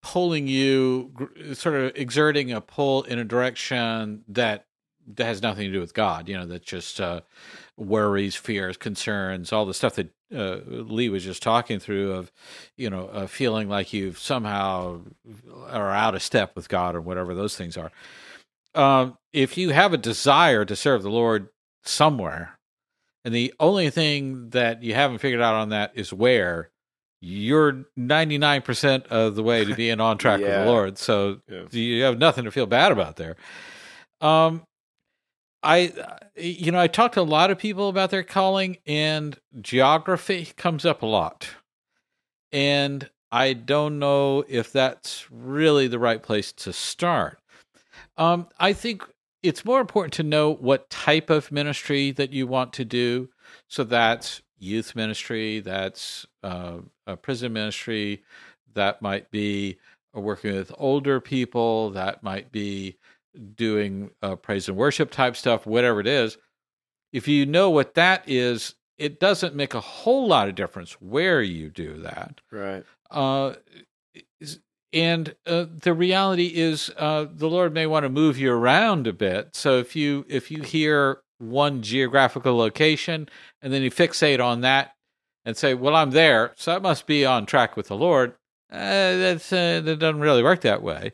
pulling you, sort of exerting a pull in a direction that has nothing to do with God. That's just worries, fears, concerns, all the stuff that Lee was just talking through of, feeling like you've somehow are out of step with God or whatever those things are. If you have a desire to serve the Lord somewhere, and the only thing that you haven't figured out on that is where, you're 99% of the way to being on track with the Lord. So you have nothing to feel bad about there. I talked to a lot of people about their calling, and geography comes up a lot. And I don't know if that's really the right place to start. I think it's more important to know what type of ministry that you want to do. So that's youth ministry, that's a prison ministry, that might be working with older people, that might be doing praise and worship type stuff, whatever it is. If you know what that is, it doesn't make a whole lot of difference where you do that. Right. And the reality is the Lord may want to move you around a bit. So if you hear one geographical location and then you fixate on that and say, well, I'm there, so that must be on track with the Lord, that doesn't really work that way.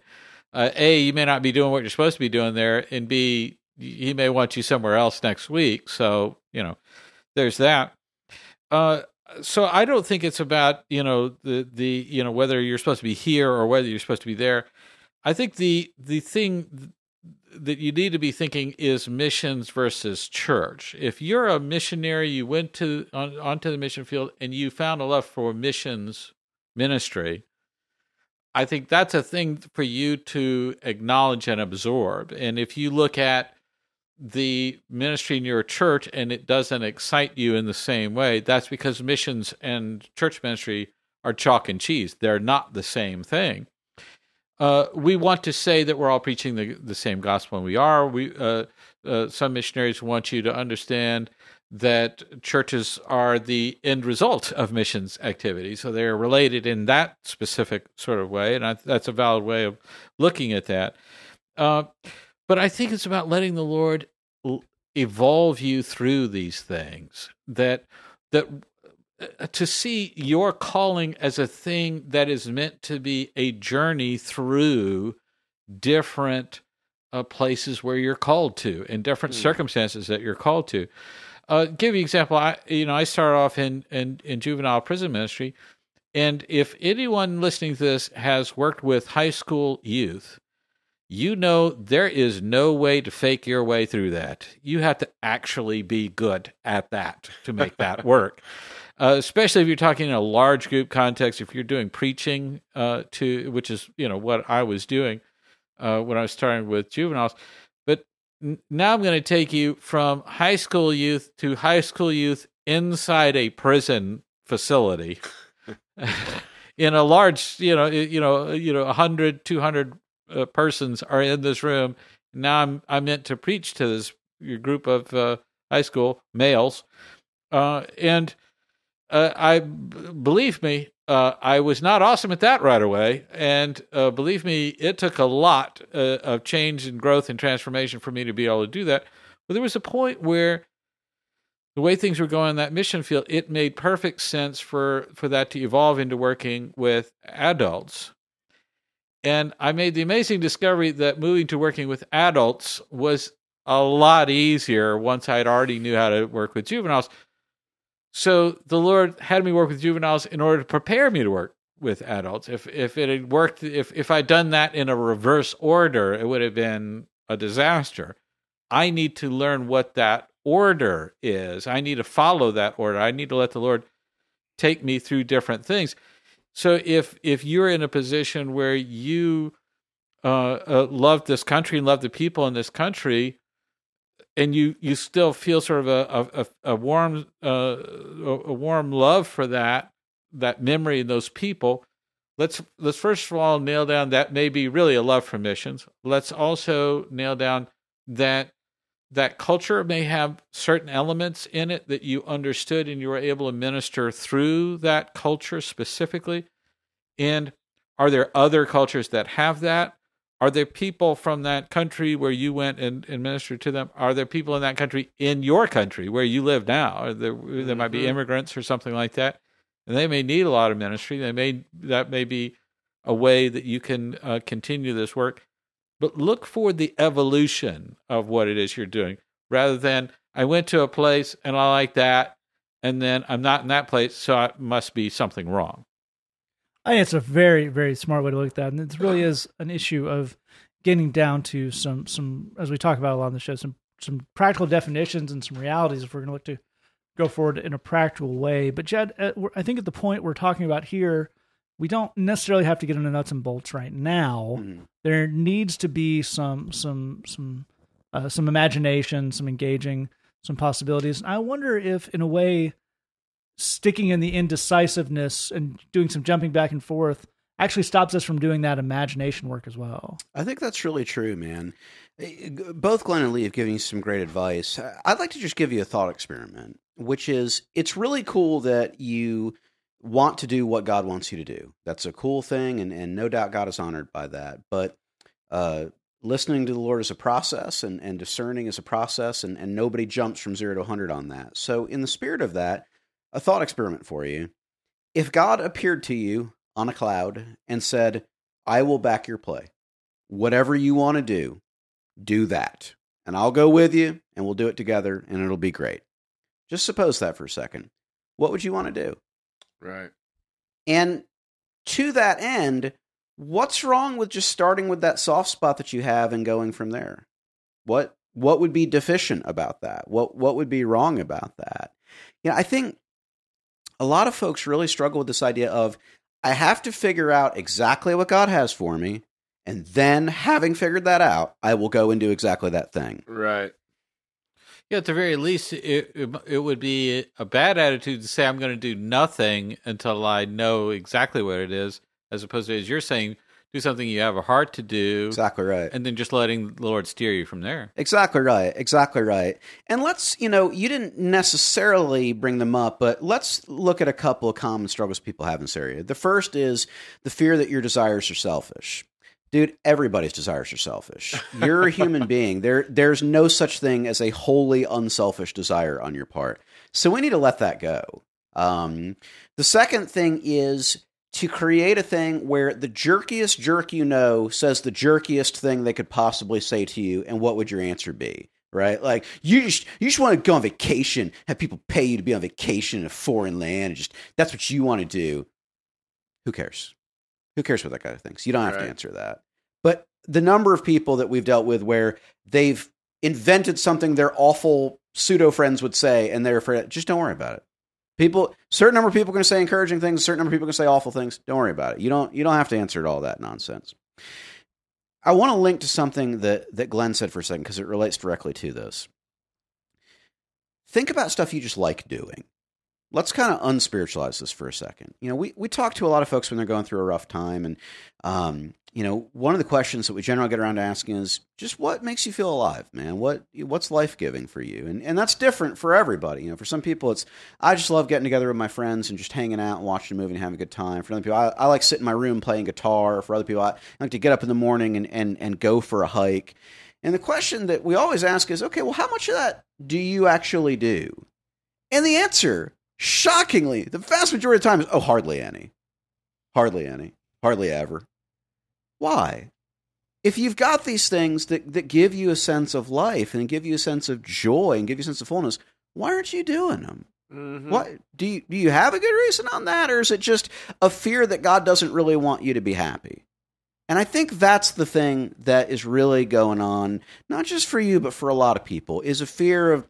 A, you may not be doing what you're supposed to be doing there, and B, He may want you somewhere else next week. So, there's that. So I don't think it's about, the whether you're supposed to be here or whether you're supposed to be there. I think the thing that you need to be thinking is missions versus church. If you're a missionary, you went onto the mission field and you found a love for missions ministry, I think that's a thing for you to acknowledge and absorb. And if you look at the ministry in your church and it doesn't excite you in the same way, that's because missions and church ministry are chalk and cheese. They're not the same thing. We want to say that we're all preaching the same gospel, and we are. Some missionaries want you to understand that churches are the end result of missions activity. So they're related in that specific sort of way, and that's a valid way of looking at that. But I think it's about letting the Lord evolve you through these things, that to see your calling as a thing that is meant to be a journey through different places where you're called to, and different circumstances that you're called to. Give you an example. I started off in juvenile prison ministry, and if anyone listening to this has worked with high school youth, there is no way to fake your way through that. You have to actually be good at that to make that work. Especially if you're talking in a large group context, if you're doing preaching which is what I was doing when I was starting with juveniles. Now I'm going to take you from high school youth to high school youth inside a prison facility in a large, 100, 200 persons are in this room. Now I'm meant to preach to this group of high school males. Believe me, I was not awesome at that right away, and believe me, it took a lot of change and growth and transformation for me to be able to do that. But there was a point where the way things were going in that mission field, it made perfect sense for that to evolve into working with adults. And I made the amazing discovery that moving to working with adults was a lot easier once I'd already knew how to work with juveniles. So the Lord had me work with juveniles in order to prepare me to work with adults. If it had worked, if I'd done that in a reverse order, it would have been a disaster. I need to learn what that order is. I need to follow that order. I need to let the Lord take me through different things. So if you're in a position where you love this country and love the people in this country, and you still feel sort of a warm love for that memory and those people, let's first of all nail down that may be really a love for missions. Let's also nail down that culture may have certain elements in it that you understood and you were able to minister through that culture specifically. And are there other cultures that have that? Are there people from that country where you went and ministered to them? Are there people in that country in your country where you live now? Are there might be immigrants or something like that, and they may need a lot of ministry. That may be a way that you can continue this work. But look for the evolution of what it is you're doing, rather than I went to a place and I like that, and then I'm not in that place, so it must be something wrong. I think it's a very, very smart way to look at that, and it really is an issue of getting down to some as we talk about a lot on the show, some practical definitions and some realities if we're going to look to go forward in a practical way. But Jed, I think at the point we're talking about here, we don't necessarily have to get into nuts and bolts right now. Mm-hmm. There needs to be some imagination, some engaging, some possibilities. And I wonder if, in a way, sticking in the indecisiveness and doing some jumping back and forth actually stops us from doing that imagination work as well. I think that's really true, man. Both Glenn and Lee have given you some great advice. I'd like to just give you a thought experiment, which is it's really cool that you want to do what God wants you to do. That's a cool thing, and no doubt God is honored by that. But listening to the Lord is a process, and discerning is a process, and nobody jumps from 0 to 100 on that. So in the spirit of that, a thought experiment for you. If God appeared to you on a cloud and said, I will back your play. Whatever you want to do, do that. And I'll go with you, and we'll do it together, and it'll be great. Just suppose that for a second. What would you want to do? Right. And to that end, what's wrong with just starting with that soft spot that you have and going from there? What would be deficient about that? What would be wrong about that? You know, I think a lot of folks really struggle with this idea of, I have to figure out exactly what God has for me, and then having figured that out, I will go and do exactly that thing. Right. Yeah, at the very least, it would be a bad attitude to say, I'm going to do nothing until I know exactly what it is, as opposed to, as you're saying, do something you have a heart to do. Exactly right. And then just letting the Lord steer you from there. Exactly right. Exactly right. And let's, you didn't necessarily bring them up, but let's look at a couple of common struggles people have in this area. The first is the fear that your desires are selfish. Dude, everybody's desires are selfish. You're a human being. There's no such thing as a wholly unselfish desire on your part. So we need to let that go. The second thing is to create a thing where the jerkiest jerk you know says the jerkiest thing they could possibly say to you, and what would your answer be? Right? Like, you just want to go on vacation, have people pay you to be on vacation in a foreign land, and just that's what you want to do. Who cares? Who cares what that guy thinks? You don't have to answer that. But the number of people that we've dealt with where they've invented something their awful pseudo friends would say, and they're afraid, just don't worry about it. People, certain number of people are going to say encouraging things, certain number of people are going to say awful things. Don't worry about it. You don't have to answer to all that nonsense. I want to link to something that Glenn said for a second, because it relates directly to this. Think about stuff you just like doing. Let's kind of unspiritualize this for a second. We talk to a lot of folks when they're going through a rough time, and one of the questions that we generally get around to asking is just what makes you feel alive, man? What's life-giving for you? And that's different for everybody. For some people, it's I just love getting together with my friends and just hanging out and watching a movie and having a good time. For other people, I like sitting in my room playing guitar. For other people, I like to get up in the morning and go for a hike. And the question that we always ask is, okay, well, how much of that do you actually do? And the answer, shockingly, the vast majority of the time is, oh, hardly any, hardly ever. Why? If you've got these things that give you a sense of life and give you a sense of joy and give you a sense of fullness, why aren't you doing them? Mm-hmm. What do you have a good reason on that, or is it just a fear that God doesn't really want you to be happy? And I think that's the thing that is really going on, not just for you, but for a lot of people, is a fear of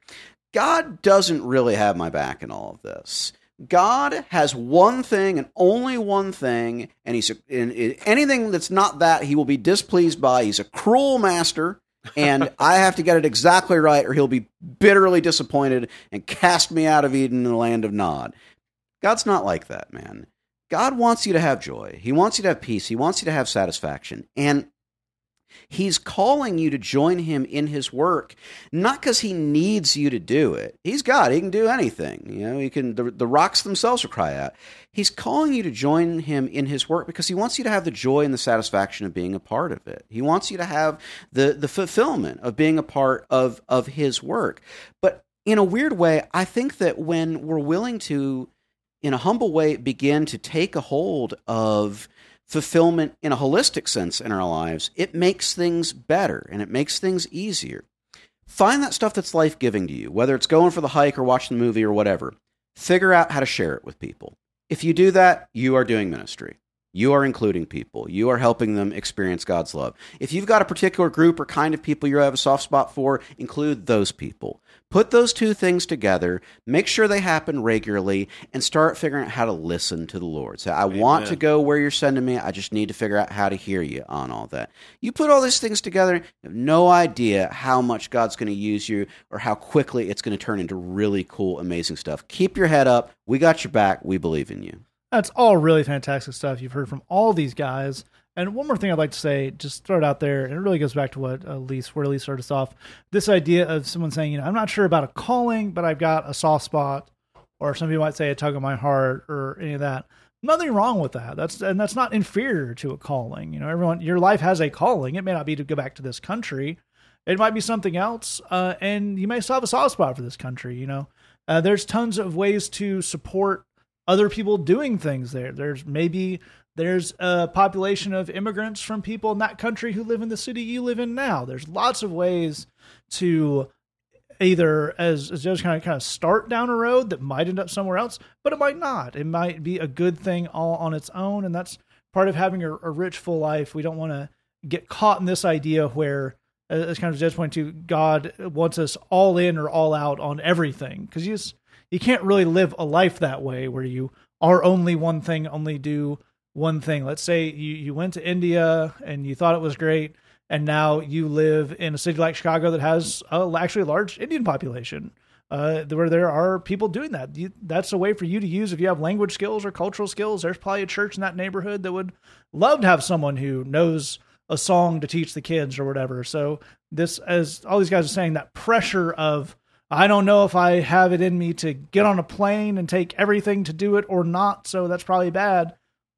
God doesn't really have my back in all of this. God has one thing and only one thing, and he's anything that's not that he will be displeased by. He's a cruel master, and I have to get it exactly right, or he'll be bitterly disappointed and cast me out of Eden in the land of Nod. God's not like that, man. God wants you to have joy. He wants you to have peace. He wants you to have satisfaction. And he's calling you to join him in his work, not because he needs you to do it. He's God. He can do anything. You know, he can. The rocks themselves will cry out. He's calling you to join him in his work because he wants you to have the joy and the satisfaction of being a part of it. He wants you to have the fulfillment of being a part of his work. But in a weird way, I think that when we're willing to, in a humble way, begin to take a hold of fulfillment in a holistic sense in our lives, it makes things better and it makes things easier. Find that stuff that's life-giving to you, whether it's going for the hike or watching the movie or whatever. Figure out how to share it with people. If you do that, you are doing ministry. You are including people. You are helping them experience God's love. If you've got a particular group or kind of people you have a soft spot for, include those people. Put those two things together, make sure they happen regularly, and start figuring out how to listen to the Lord. Say, I want to go where you're sending me. I just need to figure out how to hear you on all that. You put all these things together, you have no idea how much God's going to use you or how quickly it's going to turn into really cool, amazing stuff. Keep your head up. We got your back. We believe in you. That's all really fantastic stuff you've heard from all these guys. And one more thing I'd like to say, just throw it out there, and it really goes back to what Lee started us off. This idea of someone saying, you know, I'm not sure about a calling, but I've got a soft spot, or somebody might say a tug of my heart, or any of that. Nothing wrong with that. That's not inferior to a calling. You know, everyone, your life has a calling. It may not be to go back to this country. It might be something else, and you may still have a soft spot for this country. You know, there's tons of ways to support other people doing things there. There's a population of immigrants from people in that country who live in the city you live in now. There's lots of ways to either, as just kind of start down a road that might end up somewhere else, but it might not. It might be a good thing all on its own, and that's part of having a rich, full life. We don't want to get caught in this idea where, as kind of Jed's point to, God wants us all in or all out on everything, because you can't really live a life that way where you are only one thing, only do one thing. Let's say you went to India and you thought it was great, and now you live in a city like Chicago that has actually a large Indian population, where there are people doing that. That's a way for you to use, if you have language skills or cultural skills, there's probably a church in that neighborhood that would love to have someone who knows a song to teach the kids or whatever. So this, as all these guys are saying, that pressure of, I don't know if I have it in me to get on a plane and take everything to do it or not, so that's probably bad.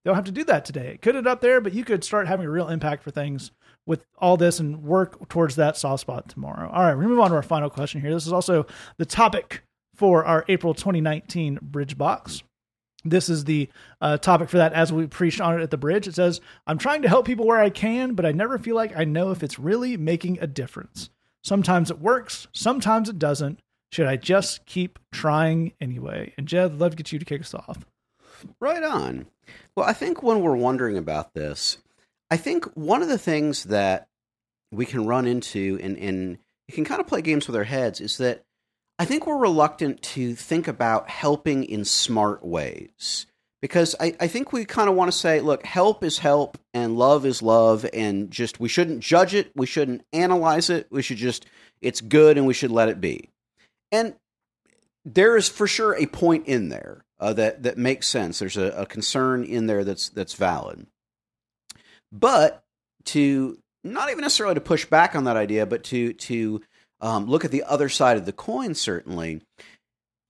You don't have to do that today. It could end up there, but you could start having a real impact for things with all this and work towards that soft spot tomorrow. All right, we move on to our final question here. This is also the topic for our April 2019 Bridge Box. This is the topic for that as we preached on it at the Bridge. It says, I'm trying to help people where I can, but I never feel like I know if it's really making a difference. Sometimes it works, sometimes it doesn't. Should I just keep trying anyway? And Jed, I'd love to get you to kick us off. Right on. Well, I think when we're wondering about this, I think one of the things that we can run into, and you can kind of play games with our heads, is that I think we're reluctant to think about helping in smart ways. Because I think we kind of want to say, look, help is help and love is love, and just we shouldn't judge it, we shouldn't analyze it, we should just, it's good and we should let it be. And there is for sure a point in there that makes sense. There's a concern in there that's valid. But to not even necessarily to push back on that idea, but to look at the other side of the coin, certainly,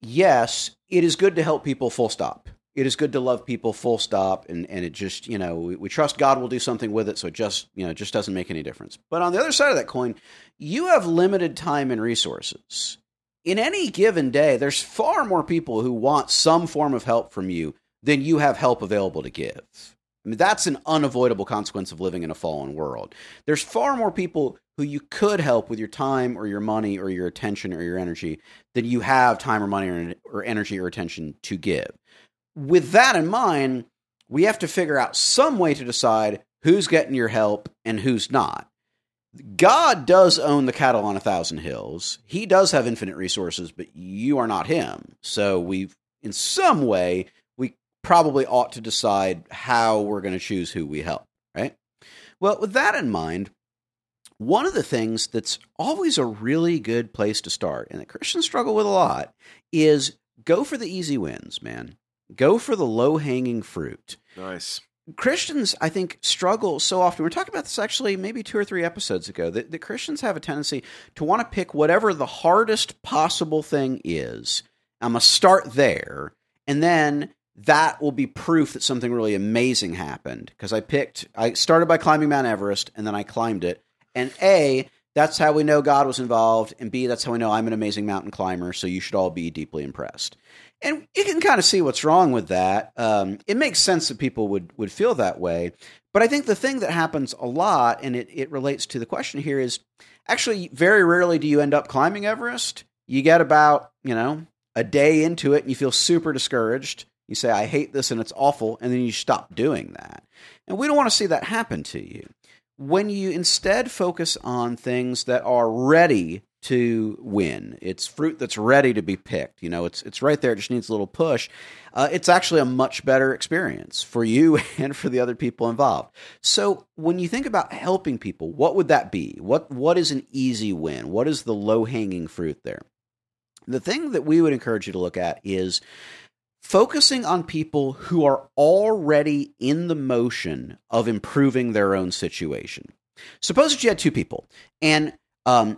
yes, it is good to help people, full stop. It is good to love people, full stop, and it just, you know, we trust God will do something with it, so it just, you know, just doesn't make any difference. But on the other side of that coin, you have limited time and resources. In any given day, there's far more people who want some form of help from you than you have help available to give. I mean, that's an unavoidable consequence of living in a fallen world. There's far more people who you could help with your time or your money or your attention or your energy than you have time or money or energy or attention to give. With that in mind, we have to figure out some way to decide who's getting your help and who's not. God does own the cattle on a thousand hills. He does have infinite resources, but you are not him. So we've, in some way, probably ought to decide how we're going to choose who we help, right? Well, with that in mind, one of the things that's always a really good place to start, and that Christians struggle with a lot, is go for the easy wins, man. Go for the low-hanging fruit. Nice. Christians, I think, struggle so often. We were talking about this actually maybe 2 or 3 episodes ago, that Christians have a tendency to want to pick whatever the hardest possible thing is. I'm going to start there, and then that will be proof that something really amazing happened, because I started by climbing Mount Everest, and then I climbed it. And A, that's how we know God was involved, and B, that's how we know I'm an amazing mountain climber, so you should all be deeply impressed. And you can kind of see what's wrong with that. It makes sense that people would feel that way, but I think the thing that happens a lot, and it relates to the question here, is actually very rarely do you end up climbing Everest. You get about, a day into it, and you feel super discouraged. You say, I hate this and it's awful, and then you stop doing that. And we don't want to see that happen to you. When you instead focus on things that are ready to win, it's fruit that's ready to be picked. It's right there. It just needs a little push. It's actually a much better experience for you and for the other people involved. So when you think about helping people, what would that be? What is an easy win? What is the low-hanging fruit there? The thing that we would encourage you to look at is focusing on people who are already in the motion of improving their own situation. Suppose that you had 2 people, and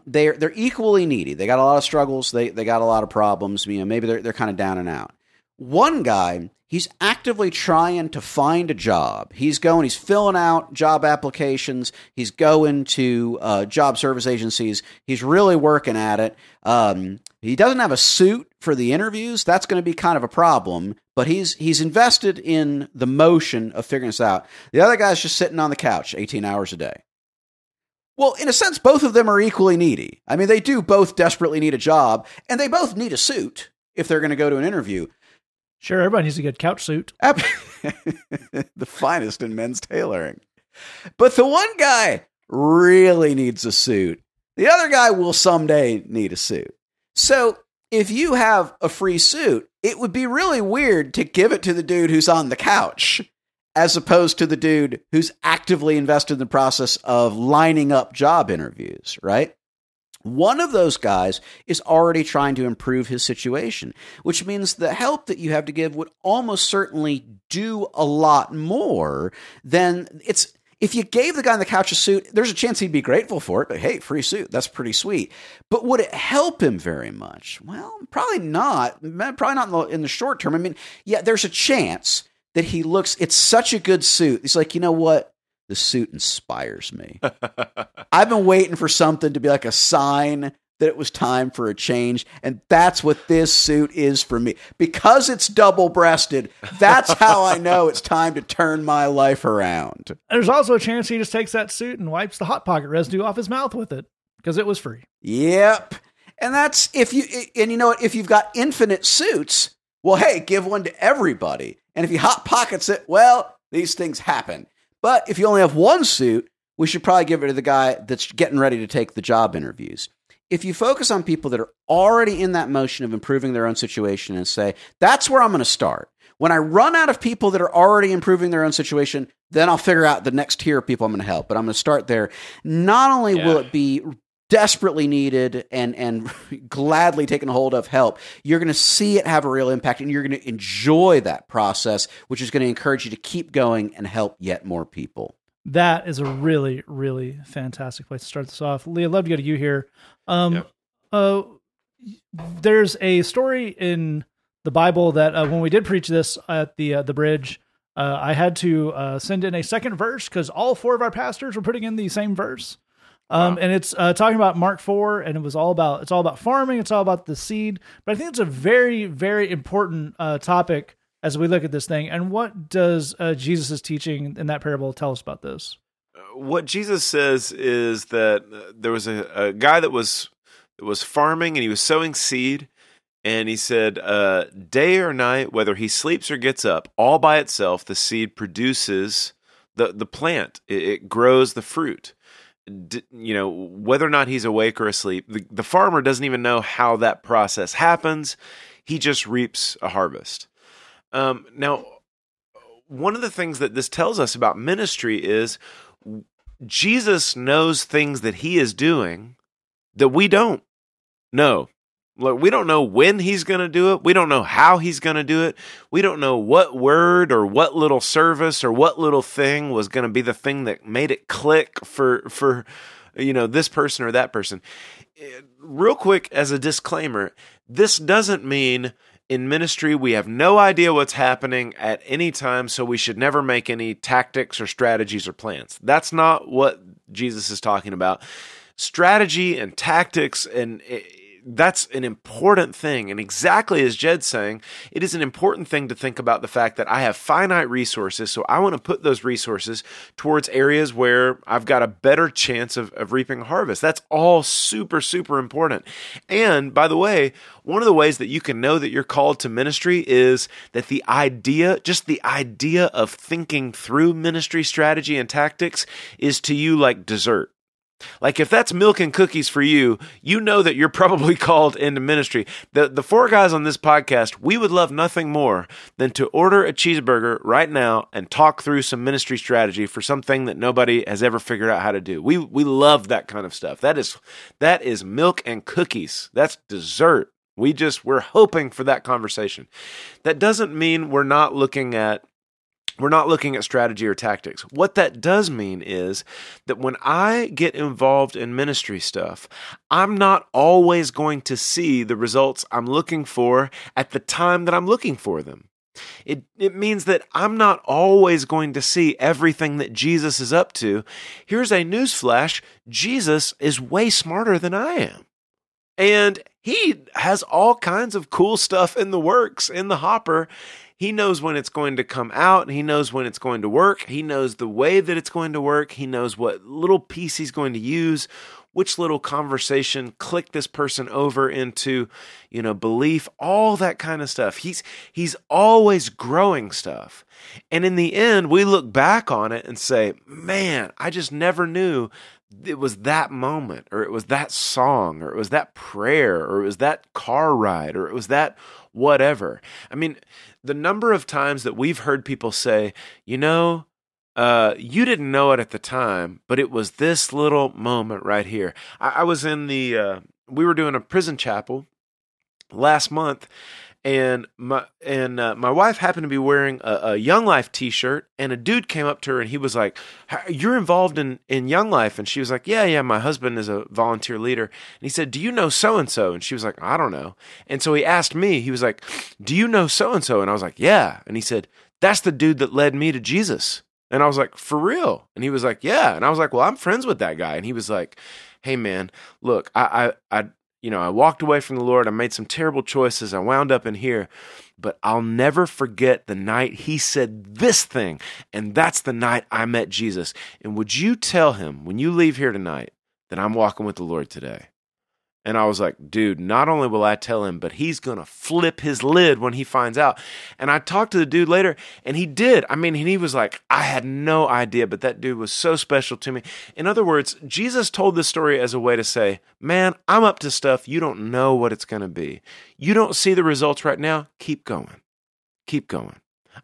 they're equally needy. They got a lot of struggles. They got a lot of problems. Maybe they're kind of down and out. One guy, he's actively trying to find a job. He's filling out job applications. He's going to job service agencies. He's really working at it. He doesn't have a suit for the interviews. That's going to be kind of a problem, but he's invested in the motion of figuring this out. The other guy's just sitting on the couch 18 hours a day. Well, in a sense, both of them are equally needy. They do both desperately need a job, and they both need a suit if they're going to go to an interview. Sure, everybody needs a good couch suit. The finest in men's tailoring. But the one guy really needs a suit. The other guy will someday need a suit. So if you have a free suit, it would be really weird to give it to the dude who's on the couch as opposed to the dude who's actively invested in the process of lining up job interviews, right? One of those guys is already trying to improve his situation, which means the help that you have to give would almost certainly do a lot more than it's. If you gave the guy on the couch a suit, there's a chance he'd be grateful for it, but hey, free suit, that's pretty sweet. But would it help him very much? Well, probably not. Probably not in the short term. Yeah, there's a chance that he looks, it's such a good suit. He's like, you know what? The suit inspires me. I've been waiting for something to be like a sign that it was time for a change, and that's what this suit is for me. Because it's double-breasted, that's how I know it's time to turn my life around. There's also a chance he just takes that suit and wipes the Hot Pocket residue off his mouth with it, because it was free. Yep. And that's if you've got infinite suits, well, hey, give one to everybody. And if you Hot Pockets it, well, these things happen. But if you only have one suit, we should probably give it to the guy that's getting ready to take the job interviews. If you focus on people that are already in that motion of improving their own situation and say, that's where I'm going to start. When I run out of people that are already improving their own situation, then I'll figure out the next tier of people I'm going to help. But I'm going to start there. Not only will it be desperately needed and gladly taken hold of help, you're going to see it have a real impact, and you're going to enjoy that process, which is going to encourage you to keep going and help yet more people. That is a really, really fantastic place to start this off. Lee, I'd love to go to you here. There's a story in the Bible that when we did preach this at the Bridge, I had to send in a second verse because all 4 of our pastors were putting in the same verse. Wow. And it's talking about Mark 4, and it's all about farming. It's all about the seed. But I think it's a very, very important topic as we look at this thing. And what does Jesus' teaching in that parable tell us about this? What Jesus says is that there was a guy that was farming, and he was sowing seed. And he said, day or night, whether he sleeps or gets up, all by itself, the seed produces the plant. It grows the fruit. Whether or not he's awake or asleep, the farmer doesn't even know how that process happens. He just reaps a harvest. Now, one of the things that this tells us about ministry is Jesus knows things that he is doing that we don't know. Look, we don't know when he's going to do it. We don't know how he's going to do it. We don't know what word or what little service or what little thing was going to be the thing that made it click for this person or that person. Real quick, as a disclaimer, this doesn't mean in ministry we have no idea what's happening at any time, so we should never make any tactics or strategies or plans. That's not what Jesus is talking about. Strategy and tactics and... That's an important thing. And exactly as Jed's saying, it is an important thing to think about the fact that I have finite resources. So I want to put those resources towards areas where I've got a better chance of reaping a harvest. That's all super, super important. And by the way, one of the ways that you can know that you're called to ministry is that the idea of thinking through ministry strategy and tactics is to you like dessert. Like if that's milk and cookies for you, you know that you're probably called into ministry. The four guys on this podcast, we would love nothing more than to order a cheeseburger right now and talk through some ministry strategy for something that nobody has ever figured out how to do. We love that kind of stuff. That is milk and cookies. That's dessert. We're hoping for that conversation. That doesn't mean we're not looking at strategy or tactics. What that does mean is that when I get involved in ministry stuff, I'm not always going to see the results I'm looking for at the time that I'm looking for them. It means that I'm not always going to see everything that Jesus is up to. Here's a newsflash: Jesus is way smarter than I am. And he has all kinds of cool stuff in the works, in the hopper. He knows when it's going to come out. He knows when it's going to work. He knows the way that it's going to work. He knows what little piece he's going to use, which little conversation, click this person over into, belief, all that kind of stuff. He's always growing stuff. And in the end, we look back on it and say, man, I just never knew it was that moment, or it was that song, or it was that prayer, or it was that car ride, or it was that whatever. I mean, the number of times that we've heard people say, you didn't know it at the time, but it was this little moment right here. I was in we were doing a prison chapel last month, and my wife happened to be wearing a Young Life t-shirt, and a dude came up to her and he was like, you're involved in Young Life? And she was like, yeah, my husband is a volunteer leader. And he said, do you know so-and-so? And she was like, I don't know. And so he asked me, he was like, do you know so-and-so? And I was like, yeah. And he said, that's the dude that led me to Jesus. And I was like, for real? And he was like, yeah. And I was like, well, I'm friends with that guy. And he was like, hey man, look, I walked away from the Lord. I made some terrible choices. I wound up in here, but I'll never forget the night he said this thing. And that's the night I met Jesus. And would you tell him when you leave here tonight that I'm walking with the Lord today? And I was like, dude, not only will I tell him, but he's going to flip his lid when he finds out. And I talked to the dude later, and he did. I mean, he was like, I had no idea, but that dude was so special to me. In other words, Jesus told this story as a way to say, man, I'm up to stuff. You don't know what it's going to be. You don't see the results right now. Keep going. Keep going.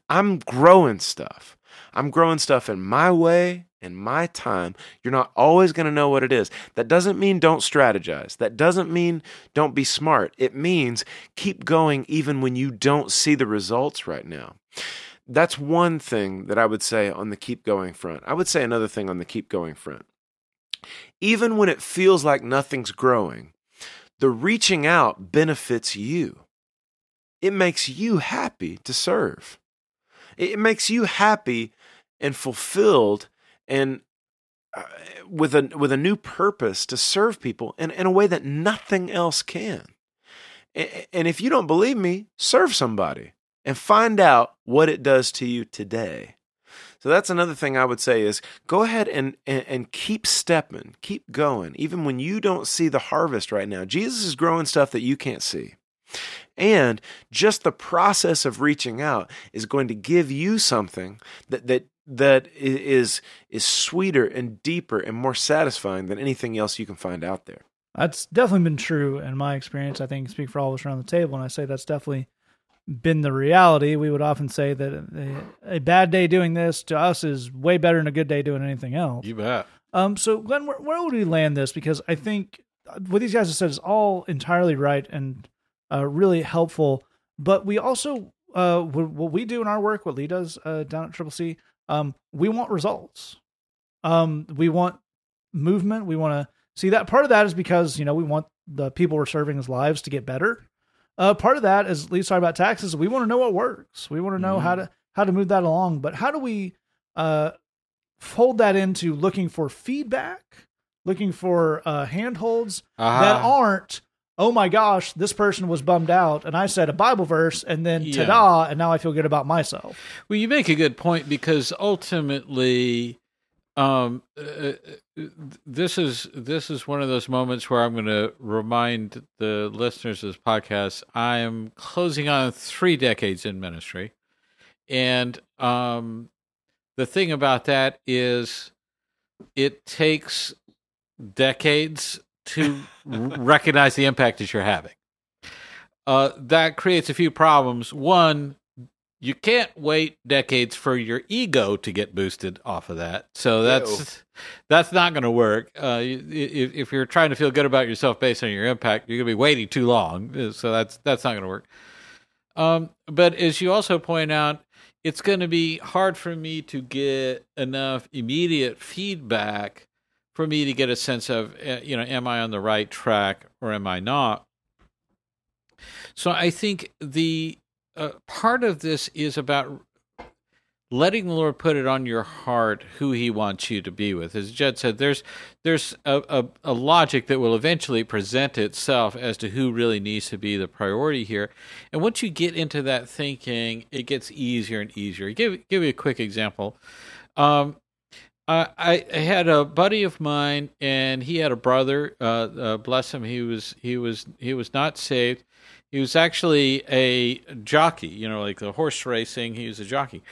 I'm growing stuff. I'm growing stuff in my way, in my time. You're not always going to know what it is. That doesn't mean don't strategize. That doesn't mean don't be smart. It means keep going even when you don't see the results right now. That's one thing that I would say on the keep going front. I would say another thing on the keep going front. Even when it feels like nothing's growing, the reaching out benefits you. It makes you happy to serve. It makes you happy and fulfilled and with a new purpose to serve people in a way that nothing else can. And if you don't believe me, serve somebody. and find out what it does to you today. So that's another thing I would say is go ahead and keep stepping, keep going, even when you don't see the harvest right now. Jesus is growing stuff that you can't see. And just the process of reaching out is going to give you something that is sweeter and deeper and more satisfying than anything else you can find out there. That's definitely been true in my experience. I think I speak for all of us around the table, and I say that's definitely been the reality. We would often say that a bad day doing this to us is way better than a good day doing anything else. You bet. So Glenn, where would we land this? Because I think what these guys have said is all entirely right and really helpful. But we also, what we do in our work, what Lee does down at Triple C, we want results. We want movement. We want to see that. Part of that is because, we want the people we're serving as lives to get better. Part of that is, Lee's talking about taxes. We want to know what works. We want to know how to move that along. But how do we fold that into looking for feedback, looking for handholds that aren't, oh my gosh, this person was bummed out, and I said a Bible verse, and then ta-da, and now I feel good about myself. Well, you make a good point, because ultimately, this is one of those moments where I'm going to remind the listeners of this podcast, I am closing on 3 decades in ministry, and the thing about that is it takes decades to recognize the impact that you're having. That creates a few problems. One, you can't wait decades for your ego to get boosted off of that. So that's not going to work. If you're trying to feel good about yourself based on your impact, you're going to be waiting too long. So that's not going to work. But as you also point out, it's going to be hard for me to get enough immediate feedback for me to get a sense of, am I on the right track or am I not? So I think the part of this is about letting the Lord put it on your heart who He wants you to be with. As Jed said, there's a logic that will eventually present itself as to who really needs to be the priority here. And once you get into that thinking, it gets easier and easier. Give you a quick example. I had a buddy of mine, and he had a brother. Bless him, he was not saved. He was actually a jockey, like the horse racing. He was a jockey,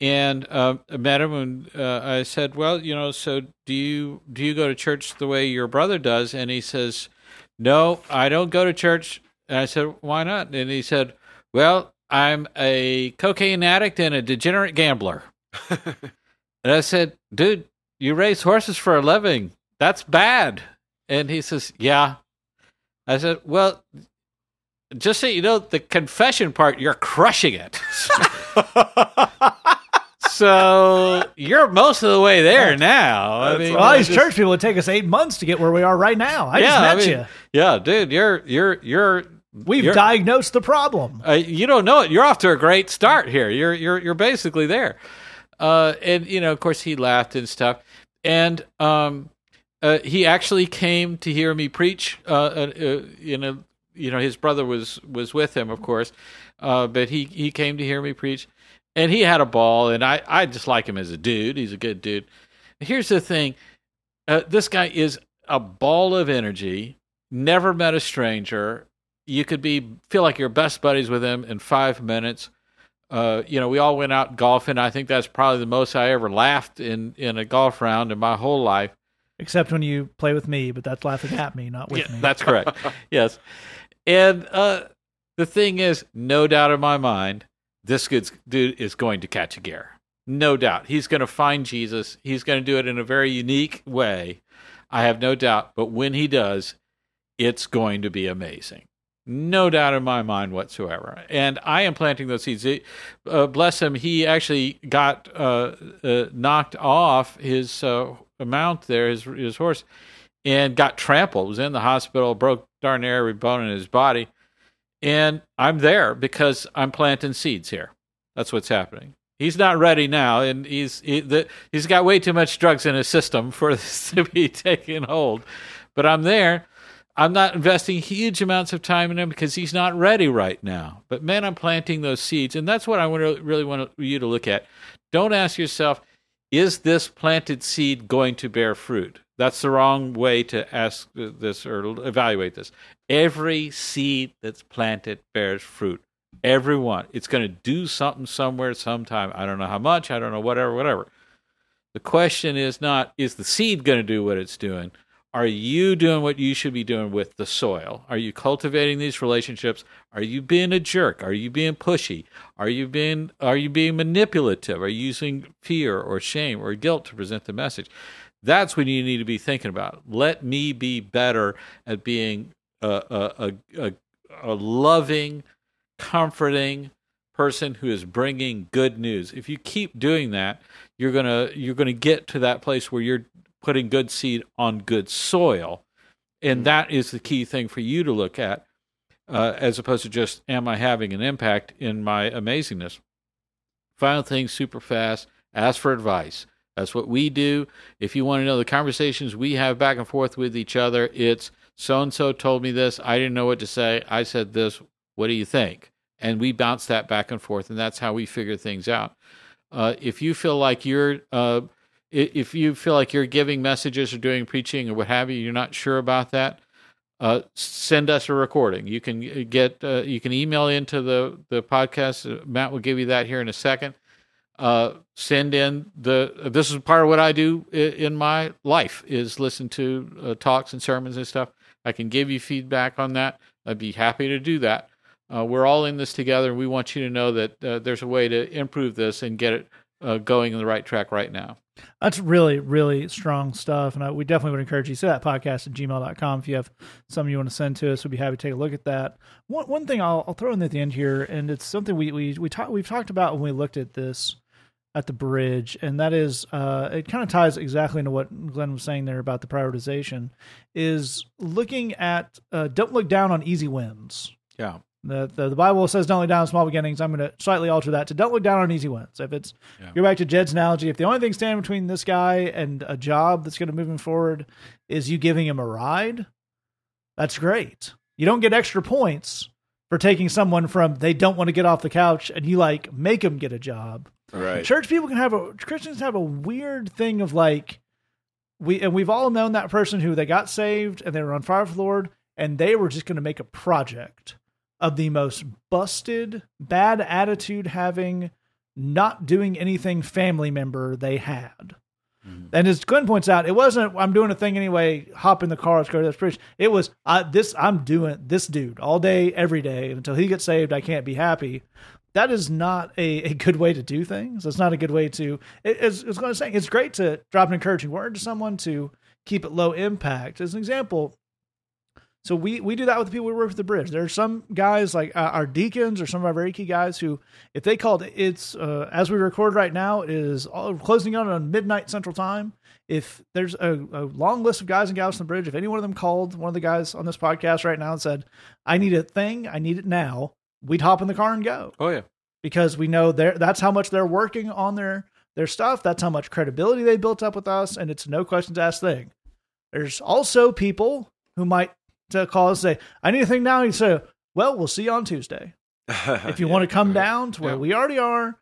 and I met him, and I said, "Well, so do you go to church the way your brother does?" And he says, "No, I don't go to church." And I said, "Why not?" And he said, "Well, I'm a cocaine addict and a degenerate gambler." And I said, "Dude, you race horses for a living. That's bad." And he says, "Yeah." I said, "Well, just so you know, the confession part, you're crushing it." So you're most of the way there now. Church people, it would take us 8 months to get where we are right now. I just met you. Yeah, dude, you're. We've diagnosed the problem. You don't know it. You're off to a great start here. You're basically there. And, of course, he laughed and stuff. And he actually came to hear me preach. His brother was with him, of course. But he came to hear me preach. And he had a ball. And I just like him as a dude. He's a good dude. Here's the thing. This guy is a ball of energy. Never met a stranger. You could feel like you're best buddies with him in 5 minutes. We all went out golfing. I think that's probably the most I ever laughed in a golf round in my whole life. Except when you play with me, but that's laughing at me, not with me. That's correct. Yes. And the thing is, no doubt in my mind, this dude is going to catch a gear. No doubt. He's going to find Jesus. He's going to do it in a very unique way. I have no doubt. But when he does, it's going to be amazing. No doubt in my mind whatsoever. And I am planting those seeds. Bless him, he actually got knocked off his mount there, his horse, and got trampled. Was in the hospital, broke darn near every bone in his body. And I'm there because I'm planting seeds here. That's what's happening. He's not ready now, and he's got way too much drugs in his system for this to be taking hold. But I'm there. I'm not investing huge amounts of time in him because he's not ready right now. But, man, I'm planting those seeds. And that's what I really want you to look at. Don't ask yourself, is this planted seed going to bear fruit? That's the wrong way to ask this or evaluate this. Every seed that's planted bears fruit. Everyone. It's going to do something somewhere, sometime. I don't know how much. I don't know whatever. The question is not, is the seed going to do what it's doing? Are you doing what you should be doing with the soil? Are you cultivating these relationships? Are you being a jerk? Are you being pushy? Are you being manipulative? Are you using fear or shame or guilt to present the message? That's what you need to be thinking about. Let me be better at being a loving, comforting person who is bringing good news. If you keep doing that, you're gonna get to that place where you're putting good seed on good soil. And that is the key thing for you to look at, as opposed to just, am I having an impact in my amazingness? Final thing, super fast, ask for advice. That's what we do. If you want to know the conversations we have back and forth with each other, it's so-and-so told me this. I didn't know what to say. I said this. What do you think? And we bounce that back and forth, and that's how we figure things out. If you feel like you're giving messages or doing preaching or what have you, you're not sure about that, send us a recording. You can get email into the podcast. Matt will give you that here in a second. Send in this is part of what I do in my life, is listen to talks and sermons and stuff. I can give you feedback on that. I'd be happy to do that. We're all in this together, and we want you to know that there's a way to improve this and get it going in the right track right now. That's really, really strong stuff. And we definitely would encourage you to send that podcast at gmail.com. If you have something you want to send to us, we'd be happy to take a look at that. One thing I'll throw in at the end here, and it's something we've talked about when we looked at this at the bridge, and that is, it kind of ties exactly into what Glenn was saying there about the prioritization, is looking at, don't look down on easy wins. Yeah. The Bible says don't look down on small beginnings. I'm going to slightly alter that to don't look down on easy wins. If it's, go back to Jed's analogy, if the only thing standing between this guy and a job that's going to move him forward is you giving him a ride, that's great. You don't get extra points for taking someone from they don't want to get off the couch and you like make them get a job. Right. Church people can have Christians have a weird thing of like, we've all known that person who they got saved and they were on fire for the Lord and they were just going to make a project of the most busted, bad attitude having, not doing anything family member they had. Mm-hmm. And as Glenn points out, it wasn't, I'm doing a thing anyway, hop in the car, let's go to this preach. It was, I'm doing this dude all day, every day, until he gets saved, I can't be happy. That is not a good way to do things. It's not a good way to, as Glenn was saying, it's great to drop an encouraging word to someone to keep it low impact. As an example, so we do that with the people we work with the bridge. There are some guys like our deacons or some of our very key guys who, if they called, it's as we record right now, it is closing out on midnight Central Time. If there's a long list of guys and gals on the bridge, if any one of them called one of the guys on this podcast right now and said, I need a thing, I need it now, we'd hop in the car and go. Oh, yeah. Because we know that's how much they're working on their stuff. That's how much credibility they built up with us. And it's a no questions asked thing. There's also people who might call and say, I need a thing now. You say, well, we'll see you on Tuesday. If you want to come down to where we already are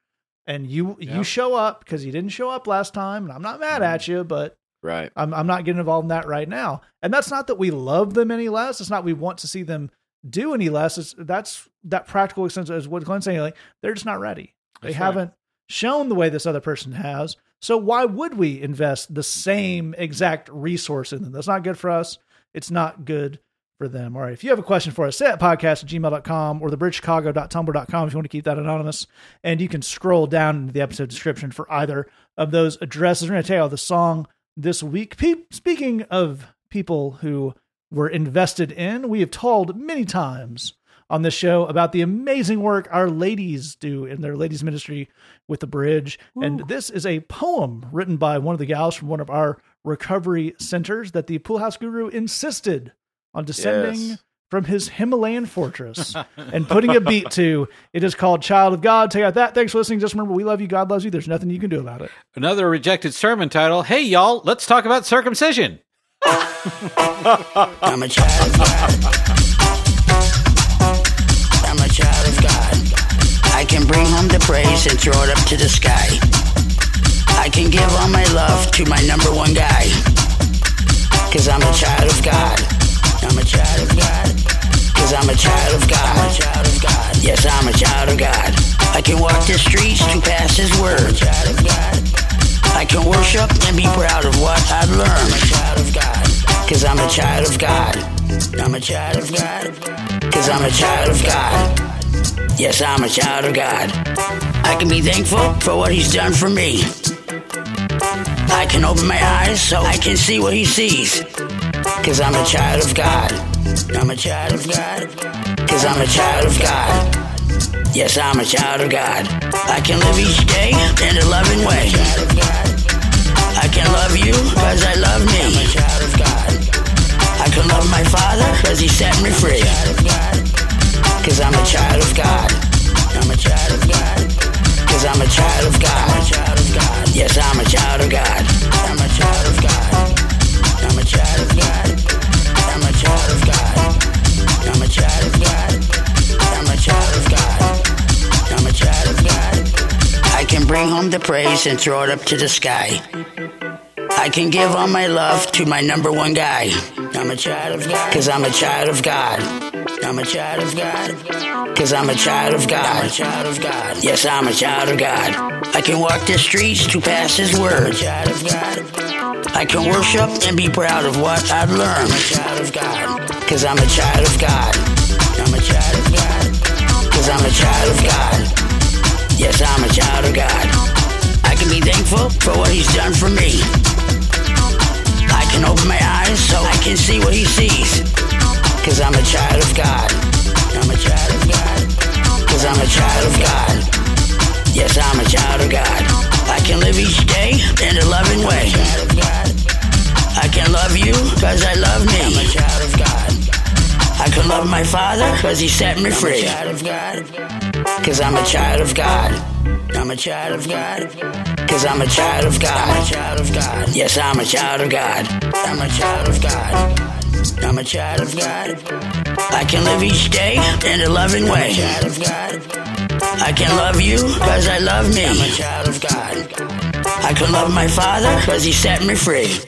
and you show up because you didn't show up last time, and I'm not mad at you, but I'm not getting involved in that right now. And that's not that we love them any less. It's not we want to see them do any less. That's that practical sense is what Glenn's saying. Like, they're just not ready. They haven't shown the way this other person has. So why would we invest the same exact resource in them? That's not good for us. It's not good for them. All right. If you have a question for us, say at podcast@gmail.com or thebridgechicago.tumblr.com if you want to keep that anonymous. And you can scroll down into the episode description for either of those addresses. We're going to tell you the song this week. Speaking of people who were invested in, we have told many times on this show about the amazing work our ladies do in their ladies ministry with the bridge. Ooh. And this is a poem written by one of the gals from one of our recovery centers that the pool house guru insisted on descending from his Himalayan fortress and putting a beat to. It is called Child of God. Take out that. Thanks for listening. Just remember, we love you. God loves you. There's nothing you can do about it. Another rejected sermon title. Hey, y'all, let's talk about circumcision. I'm a child of God. I'm a child of God. I can bring home the praise and throw it up to the sky. I can give all my love to my number one guy. 'Cause I'm a child of God. I'm a child of God. 'Cause I'm a child of God. I'm a child of God. Yes, I'm a child of God. I can walk the streets to pass His word. I'm a child of God. I can worship and be proud of what I've learned. I'm a child of God. 'Cause I'm a child of God. I'm a child of God. 'Cause I'm a child of God. Yes, I'm a child of God. I can be thankful for what He's done for me. I can open my eyes so I can see what He sees. 'Cause I'm a child of God. I'm a child of God. 'Cause I'm a child of God. Yes, I'm a child of God. I can live each day in a loving way. I can love you 'cause I love me. I'm a child of God. I can love my Father 'cause He set me free. 'Cause I'm a child of God. I'm a child of God. 'Cause I'm a child of God. I'm a child of God. Yes, I'm a child of God. I'm a child of God. I'm a child of God. I'm a child of God. I'm a child of God. I'm a child of God. I'm a child of God. I can bring home the praise and throw it up to the sky. I can give all my love to my number one guy. I'm a child of God. 'Cause I'm a child of God. I'm a child of God. 'Cause I'm a child of God. I'm a child of God. Yes, I'm a child of God. I can walk the streets to pass His word. I'm a child of God. I can worship and be proud of what I've learned. I'm a child of God. 'Cause I'm a child of God. I'm a child of God. 'Cause I'm a child of God. Yes, I'm a child of God. I can be thankful for what He's done for me. I can open my eyes so I can see what He sees. 'Cause I'm a child of God. I'm a child of God. 'Cause I'm a child of God. Yes, I'm a child of God. I can live each day in a loving way. I can love you 'cause I love me. I'm a child of God. I can love my Father 'cause He set me free. 'Cause I'm a child of God. I'm a child of God. 'Cause I'm a child of God. I'm a child of God. Yes, I'm a child of God. I'm a child of God. I'm a child of God. I can live each day in a loving way. I'm a child of God. I can love you 'cause I love me. I'm a child of God. I can love my Father 'cause He set me free.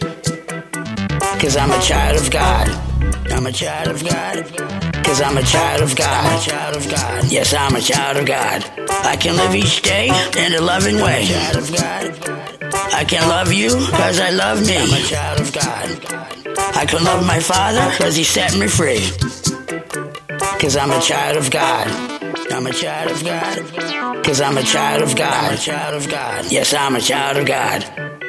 'Cause I'm a child of God. I'm a child of God. 'Cause I'm a child of God. I'm a child of God. Yes, I'm a child of God. I can live each day in a loving way. I'm a child of God. I can love you 'cause I love me. I'm a child of God. I can love my Father 'cause He set me free. 'Cause I'm a child of God. I'm a child of God. 'Cause I'm a child of God. I'm a child of God. Yes, I'm a child of God.